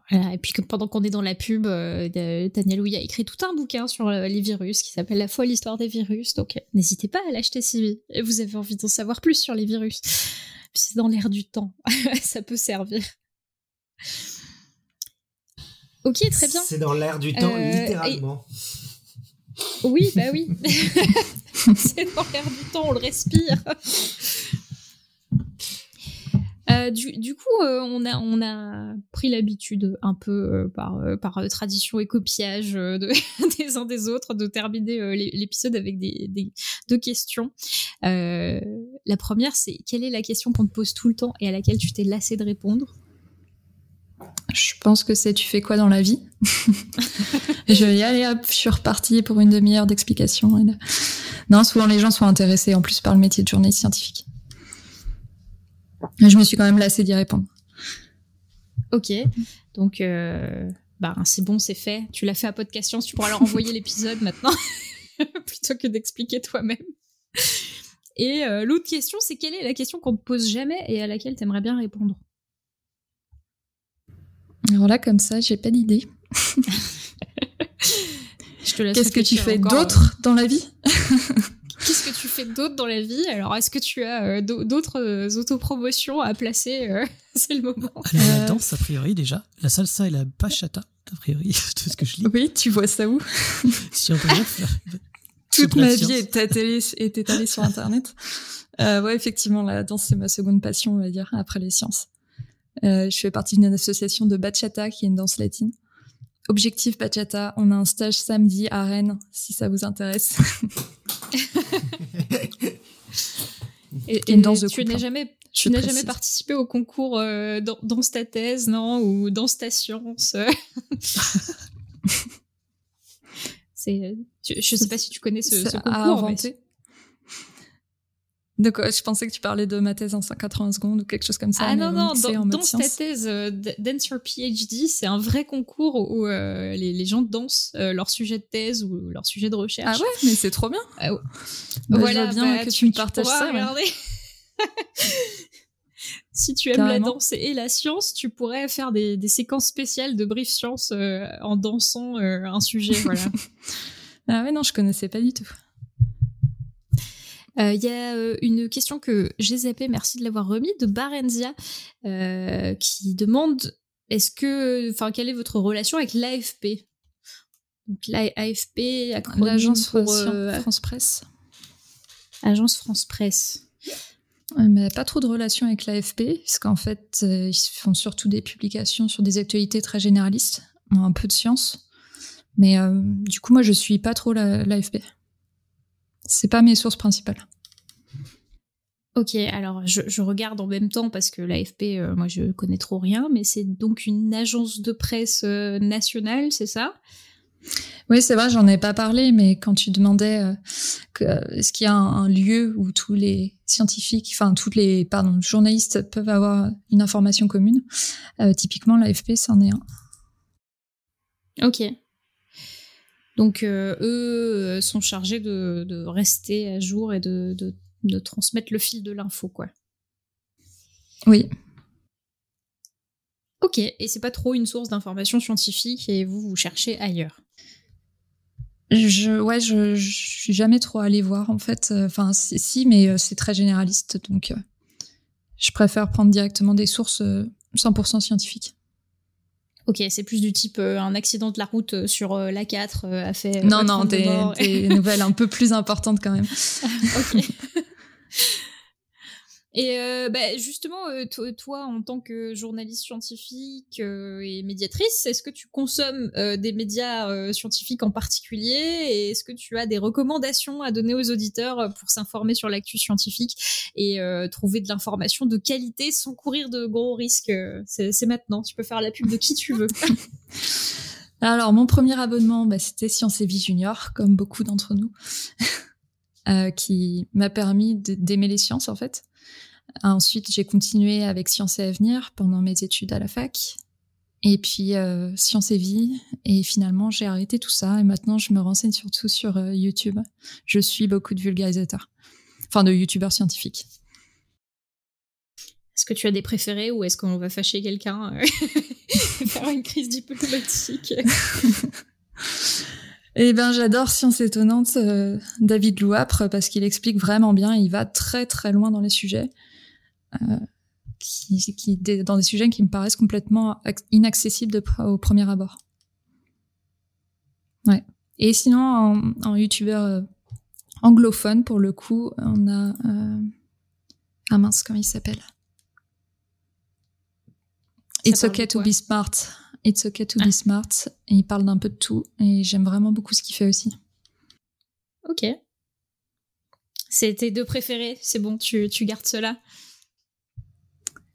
Voilà, et puis pendant qu'on est dans la pub, Tania Louis a écrit tout un bouquin sur les virus qui s'appelle « La folle histoire des virus ». Donc n'hésitez pas à l'acheter si vous avez envie d'en savoir plus sur les virus. Puis c'est dans l'air du temps, ça peut servir. Ok, très bien. C'est dans l'air du temps, littéralement. Et... Oui, bah oui. C'est dans l'air du temps, on le respire. Du coup, on a pris l'habitude un peu par tradition et copiage des uns des autres de terminer l'épisode avec deux questions. La première, c'est quelle est la question qu'on te pose tout le temps et à laquelle tu t'es lassée de répondre ? Je pense que c'est tu fais quoi dans la vie ? Je vais y aller, hop, je suis repartie pour une demi-heure d'explication. Non, souvent les gens sont intéressés en plus par le métier de journaliste scientifique. Je me suis quand même lassée d'y répondre. Ok, donc c'est bon, c'est fait. Tu l'as fait à Podcast Science, tu pourras leur envoyer l'épisode maintenant, plutôt que d'expliquer toi-même. Et l'autre question, c'est quelle est la question qu'on ne te pose jamais et à laquelle tu aimerais bien répondre ? Alors là, comme ça, j'ai pas d'idée. Je te laisse. Qu'est-ce que tu fais d'autre dans la vie ? Qu'est-ce que tu fais d'autre dans la vie ? Alors, est-ce que tu as d'autres autopromotions à placer ? C'est le moment. Alors, la danse, a priori, déjà. La salsa et la bachata, a priori, tout ce que je lis. Oui, tu vois ça où ? Si on peut dire. Toute ma vie est étalée sur Internet. Ouais, effectivement, la danse, c'est ma seconde passion, on va dire, après les sciences. Je fais partie d'une association de bachata, qui est une danse latine. Objectif Bachata, on a un stage samedi à Rennes, si ça vous intéresse. et dans tu n'as jamais, participé au concours dans ta thèse, non ? Ou dans ta science ? Je ne sais pas si tu connais ce concours. Donc, je pensais que tu parlais de ma thèse en 80 secondes ou quelque chose comme ça. Ah non, dans ta thèse Dancer PhD, c'est un vrai concours où les gens dansent leur sujet de thèse ou leur sujet de recherche. Ah ouais, mais c'est trop bien. Voilà, bien que tu me partages ça. Regardez. Si tu aimes la danse et la science, tu pourrais faire des séquences spéciales de Brief.Science en dansant un sujet. Voilà. Ah ouais, non, je connaissais pas du tout. Il y a une question que j'ai zappée, merci de l'avoir remis, de Barenzia, qui demande quelle est votre relation avec l'AFP ? Donc l'AFP, l'agence France Presse. Agence France Presse. Mais pas trop de relation avec l'AFP, parce qu'en fait, ils font surtout des publications sur des actualités très généralistes, un peu de science. Mais du coup, moi, je suis pas trop l'AFP. C'est pas mes sources principales. Ok, alors je regarde en même temps parce que l'AFP, moi, je connais trop rien, mais c'est donc une agence de presse nationale, c'est ça ? Oui, c'est vrai, j'en ai pas parlé, mais quand tu demandais est-ce qu'il y a un lieu où tous les scientifiques, enfin journalistes peuvent avoir une information commune, typiquement l'AFP, c'en est un. Ok. Donc eux sont chargés de rester à jour et de transmettre le fil de l'info, quoi. Oui. Ok, et c'est pas trop une source d'information scientifique et vous cherchez ailleurs. Je suis jamais trop allée voir en fait. Enfin, si, mais c'est très généraliste, donc je préfère prendre directement des sources 100% scientifiques. Ok, c'est plus du type un accident de la route sur l'A4 a fait. Non, des nouvelles un peu plus importantes quand même. Ok. Et justement, toi, en tant que journaliste scientifique et médiatrice, est-ce que tu consommes des médias scientifiques en particulier ? Et est-ce que tu as des recommandations à donner aux auditeurs pour s'informer sur l'actu scientifique et trouver de l'information de qualité sans courir de gros risques ? C'est maintenant, tu peux faire la pub de qui tu veux. Alors, mon premier abonnement, c'était Science et Vie Junior, comme beaucoup d'entre nous, qui m'a permis d'aimer les sciences, en fait. Ensuite, j'ai continué avec Sciences et Avenir pendant mes études à la fac. Et puis, Sciences et Vie. Et finalement, j'ai arrêté tout ça. Et maintenant, je me renseigne surtout sur YouTube. Je suis beaucoup de vulgarisateurs. Enfin, de youtubeurs scientifiques. Est-ce que tu as des préférés ou est-ce qu'on va fâcher quelqu'un faire une crise diplomatique? Eh ben, j'adore Science Étonnante, David Louapre, parce qu'il explique vraiment bien. Il va très, très loin dans les sujets. Dans des sujets qui me paraissent complètement inaccessibles au premier abord. Ouais. Et sinon, en youtubeur anglophone, pour le coup, on a... Ah mince, comment il s'appelle ? It's okay to be smart. It's okay to be smart. Et il parle d'un peu de tout. Et j'aime vraiment beaucoup ce qu'il fait aussi. Ok. C'est tes deux préférés. C'est bon, tu gardes cela.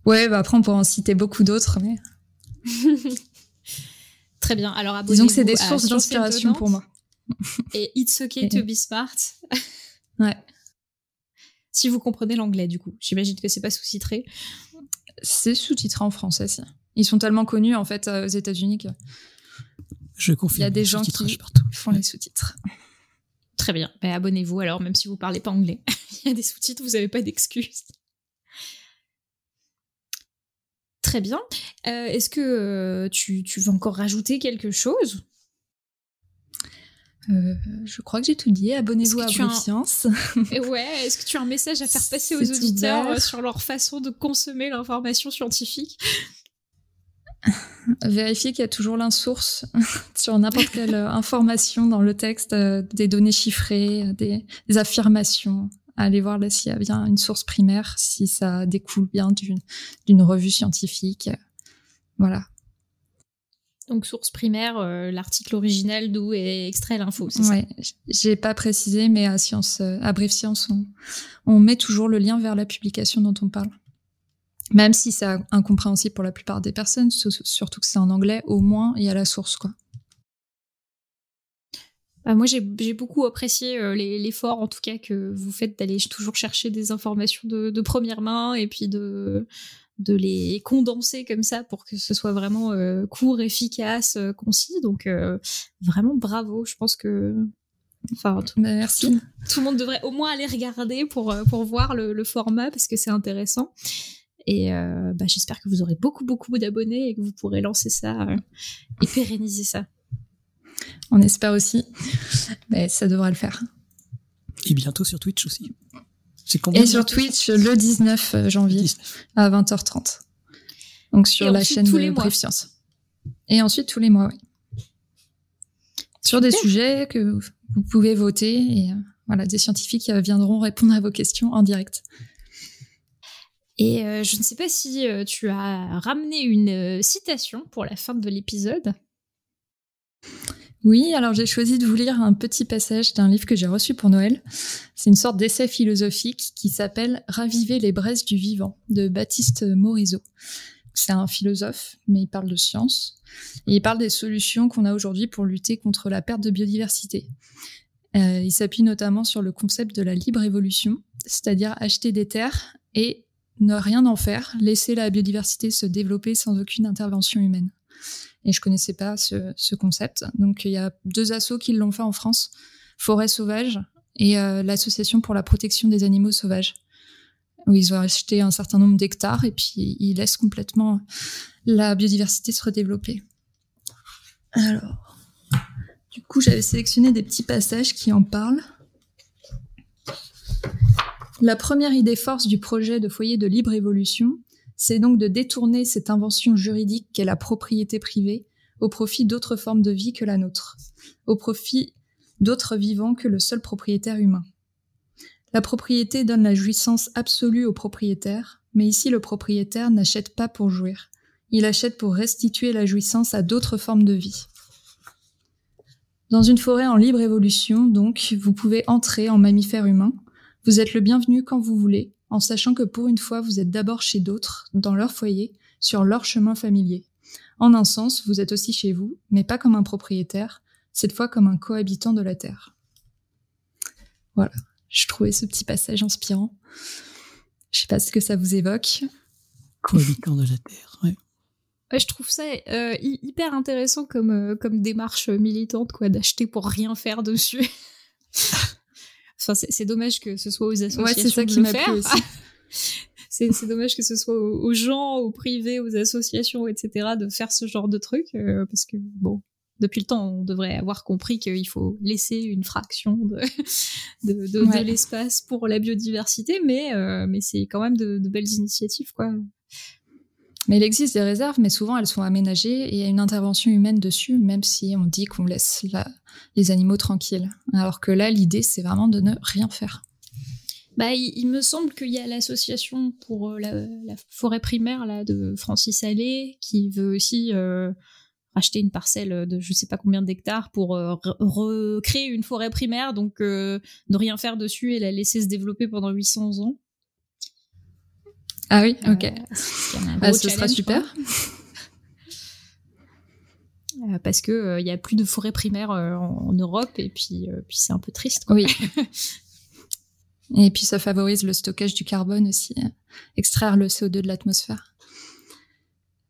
Ouais, après, on pourra en citer beaucoup d'autres. Mais... Très bien. Alors, abonnez-vous. Disons que c'est des sources d'inspiration pour moi. Et It's okay to be smart. Ouais. Si vous comprenez l'anglais, du coup. J'imagine que c'est pas sous-titré. C'est sous-titré en français, si. Ils sont tellement connus, en fait, aux États-Unis que... Je confirme. Il y a des gens qui font les sous-titres. Très bien. Ben, abonnez-vous, alors, même si vous ne parlez pas anglais. Il y a des sous-titres, vous n'avez pas d'excuses. Très bien. Est-ce que tu veux encore rajouter quelque chose ? Je crois que j'ai tout dit. Abonnez-vous à Brief.Science. Ouais, est-ce que tu as un message à faire passer aux auditeurs sur leur façon de consommer l'information scientifique ? Vérifier qu'il y a toujours la source sur n'importe quelle information dans le texte, des données chiffrées, des affirmations. Allez voir là s'il y a bien une source primaire, si ça découle bien d'une revue scientifique. Voilà. Donc source primaire, l'article original d'où est extrait l'info, c'est ça ? Ouais, j'ai pas précisé, mais à Brief.Science, on met toujours le lien vers la publication dont on parle. Même si c'est incompréhensible pour la plupart des personnes, surtout que c'est en anglais, au moins il y a la source, quoi. Bah moi, j'ai beaucoup apprécié l'effort, en tout cas, que vous faites d'aller toujours chercher des informations de première main et puis de les condenser comme ça pour que ce soit vraiment court, efficace, concis. Donc, vraiment bravo. Je pense que... Enfin, merci. Tout le monde devrait au moins aller regarder pour voir le format parce que c'est intéressant. Et j'espère que vous aurez beaucoup d'abonnés et que vous pourrez lancer ça et pérenniser ça. On espère aussi. Mais ça devrait le faire. Et bientôt sur Twitch aussi. Et sur Twitch le 19 janvier à 20h30. Donc sur la chaîne de Brief.Science. Et ensuite tous les mois, oui. Sur des sujets que vous pouvez voter. Et voilà, des scientifiques viendront répondre à vos questions en direct. Et je ne sais pas si tu as ramené une citation pour la fin de l'épisode. Oui, alors j'ai choisi de vous lire un petit passage d'un livre que j'ai reçu pour Noël. C'est une sorte d'essai philosophique qui s'appelle « Raviver les braises du vivant » de Baptiste Morisot. C'est un philosophe, mais il parle de science. Et il parle des solutions qu'on a aujourd'hui pour lutter contre la perte de biodiversité. Il s'appuie notamment sur le concept de la libre évolution, c'est-à-dire acheter des terres et ne rien en faire, laisser la biodiversité se développer sans aucune intervention humaine. Et je connaissais pas ce concept. Donc il y a deux assos qui l'ont fait en France, Forêt Sauvage et l'Association pour la protection des animaux sauvages, où ils ont acheté un certain nombre d'hectares et puis ils laissent complètement la biodiversité se redévelopper. Alors, du coup, j'avais sélectionné des petits passages qui en parlent. La première idée force du projet de foyer de libre évolution, c'est donc de détourner cette invention juridique qu'est la propriété privée au profit d'autres formes de vie que la nôtre, au profit d'autres vivants que le seul propriétaire humain. La propriété donne la jouissance absolue au propriétaire, mais ici le propriétaire n'achète pas pour jouir. Il achète pour restituer la jouissance à d'autres formes de vie. Dans une forêt en libre évolution, donc, vous pouvez entrer en mammifère humain. Vous êtes le bienvenu quand vous voulez, en sachant que pour une fois, vous êtes d'abord chez d'autres, dans leur foyer, sur leur chemin familier. En un sens, vous êtes aussi chez vous, mais pas comme un propriétaire, cette fois comme un cohabitant de la terre. Voilà. Je trouvais ce petit passage inspirant. Je sais pas ce que ça vous évoque. Cohabitant de la Terre, oui. Ouais, je trouve ça hyper intéressant comme démarche militante, quoi, d'acheter pour rien faire dessus. Enfin, c'est dommage que ce soit aux associations. Ouais, c'est ça qui m'a plu aussi. C'est dommage que ce soit aux gens, aux privés, aux associations, etc., de faire ce genre de truc, parce que bon. Depuis le temps, on devrait avoir compris qu'il faut laisser une fraction de l'espace pour la biodiversité, mais c'est quand même de belles initiatives, quoi. Mais il existe des réserves, mais souvent elles sont aménagées et il y a une intervention humaine dessus, même si on dit qu'on laisse les animaux tranquilles. Alors que là, l'idée, c'est vraiment de ne rien faire. Bah, il me semble qu'il y a l'association pour la forêt primaire là, de Francis Allais qui veut aussi... acheter une parcelle de je sais pas combien d'hectares pour recréer une forêt primaire, donc ne rien faire dessus et la laisser se développer pendant 800 ans. Ah oui, ok. Ce sera super. Parce qu'il n'y a plus de forêt primaire en Europe et puis c'est un peu triste, quoi. Oui. Et puis ça favorise le stockage du carbone aussi, extraire le CO2 de l'atmosphère.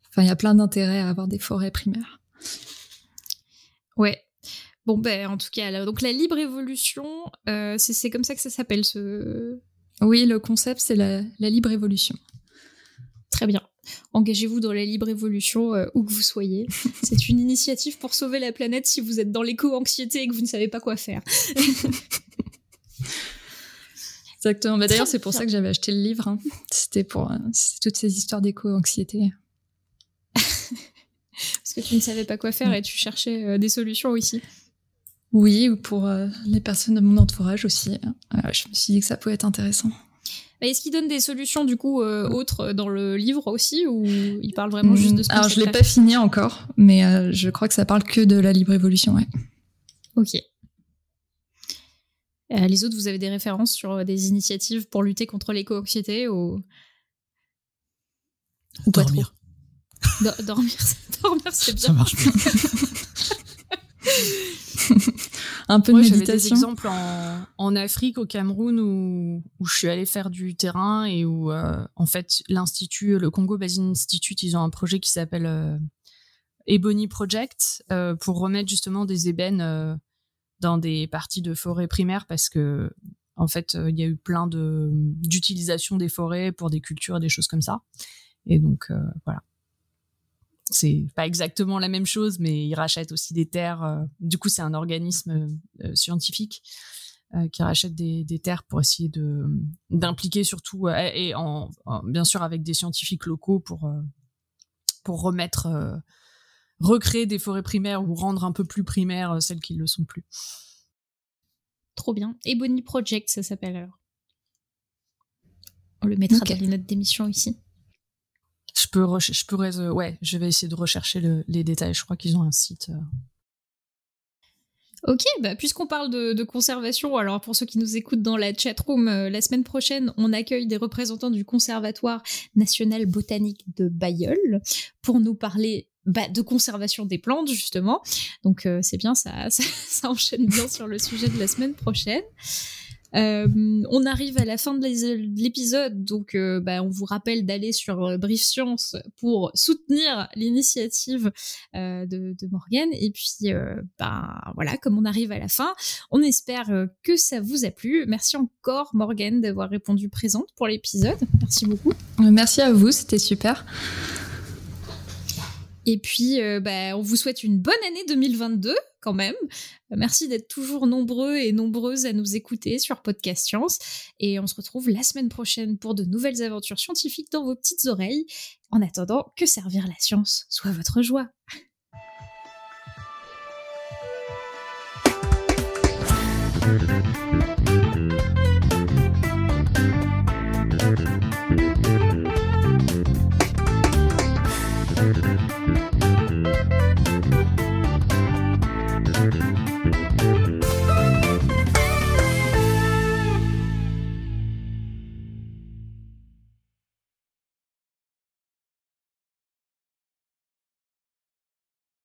Enfin, il y a plein d'intérêts à avoir des forêts primaires. Ouais. Bon, ben, en tout cas, là, donc la libre évolution, c'est comme ça que ça s'appelle, ce... Oui, le concept, c'est la libre évolution. Très bien. Engagez-vous dans la libre évolution, où que vous soyez. C'est une initiative pour sauver la planète si vous êtes dans l'éco-anxiété et que vous ne savez pas quoi faire. Exactement. Bah, d'ailleurs, c'est pour ça que j'avais acheté le livre, hein. C'était pour toutes ces histoires d'éco-anxiété. Parce que tu ne savais pas quoi faire et tu cherchais des solutions aussi. Oui, ou pour les personnes de mon entourage aussi. Je me suis dit que ça pouvait être intéressant. Et est-ce qu'il donne des solutions du coup autres dans le livre aussi, ou il parle vraiment juste de ce que... Alors je l'ai pas fini encore, mais je crois que ça parle que de la libre évolution, ouais. Ok. Les autres, vous avez des références sur des initiatives pour lutter contre l'éco-anxiété ou pas trop? Dormir, c'est bien. Ça marche bien. Un peu de méditation. J'avais des exemples en Afrique, au Cameroun, où je suis allée faire du terrain et où, en fait, l'institut, le Congo Basin Institute, ils ont un projet qui s'appelle Ebony Project pour remettre justement des ébènes dans des parties de forêts primaires parce que, en fait, il y a eu plein d'utilisation des forêts pour des cultures et des choses comme ça. Et donc, voilà. C'est pas exactement la même chose, mais ils rachètent aussi des terres. Du coup, c'est un organisme scientifique qui rachète des terres pour essayer d'impliquer surtout, et bien sûr avec des scientifiques locaux pour recréer des forêts primaires ou rendre un peu plus primaires celles qui ne le sont plus. Trop bien. Ebony Project, ça s'appelle alors. On le mettra dans les notes d'émission ici. Je vais essayer de rechercher les détails. Je crois qu'ils ont un site. Ok, bah puisqu'on parle de conservation, alors pour ceux qui nous écoutent dans la chatroom, la semaine prochaine, on accueille des représentants du Conservatoire National Botanique de Bayeul pour nous parler de conservation des plantes, justement. Donc c'est bien, ça enchaîne bien sur le sujet de la semaine prochaine. On arrive à la fin de l'épisode, donc on vous rappelle d'aller sur Brief.Science pour soutenir l'initiative de Morgane. Et puis, voilà, comme on arrive à la fin, on espère que ça vous a plu. Merci encore, Morgane, d'avoir répondu présente pour l'épisode. Merci beaucoup. Merci à vous, c'était super. Et puis, on vous souhaite une bonne année 2022, quand même. Merci d'être toujours nombreux et nombreuses à nous écouter sur Podcast Science. Et on se retrouve la semaine prochaine pour de nouvelles aventures scientifiques dans vos petites oreilles. En attendant, que servir la science soit votre joie.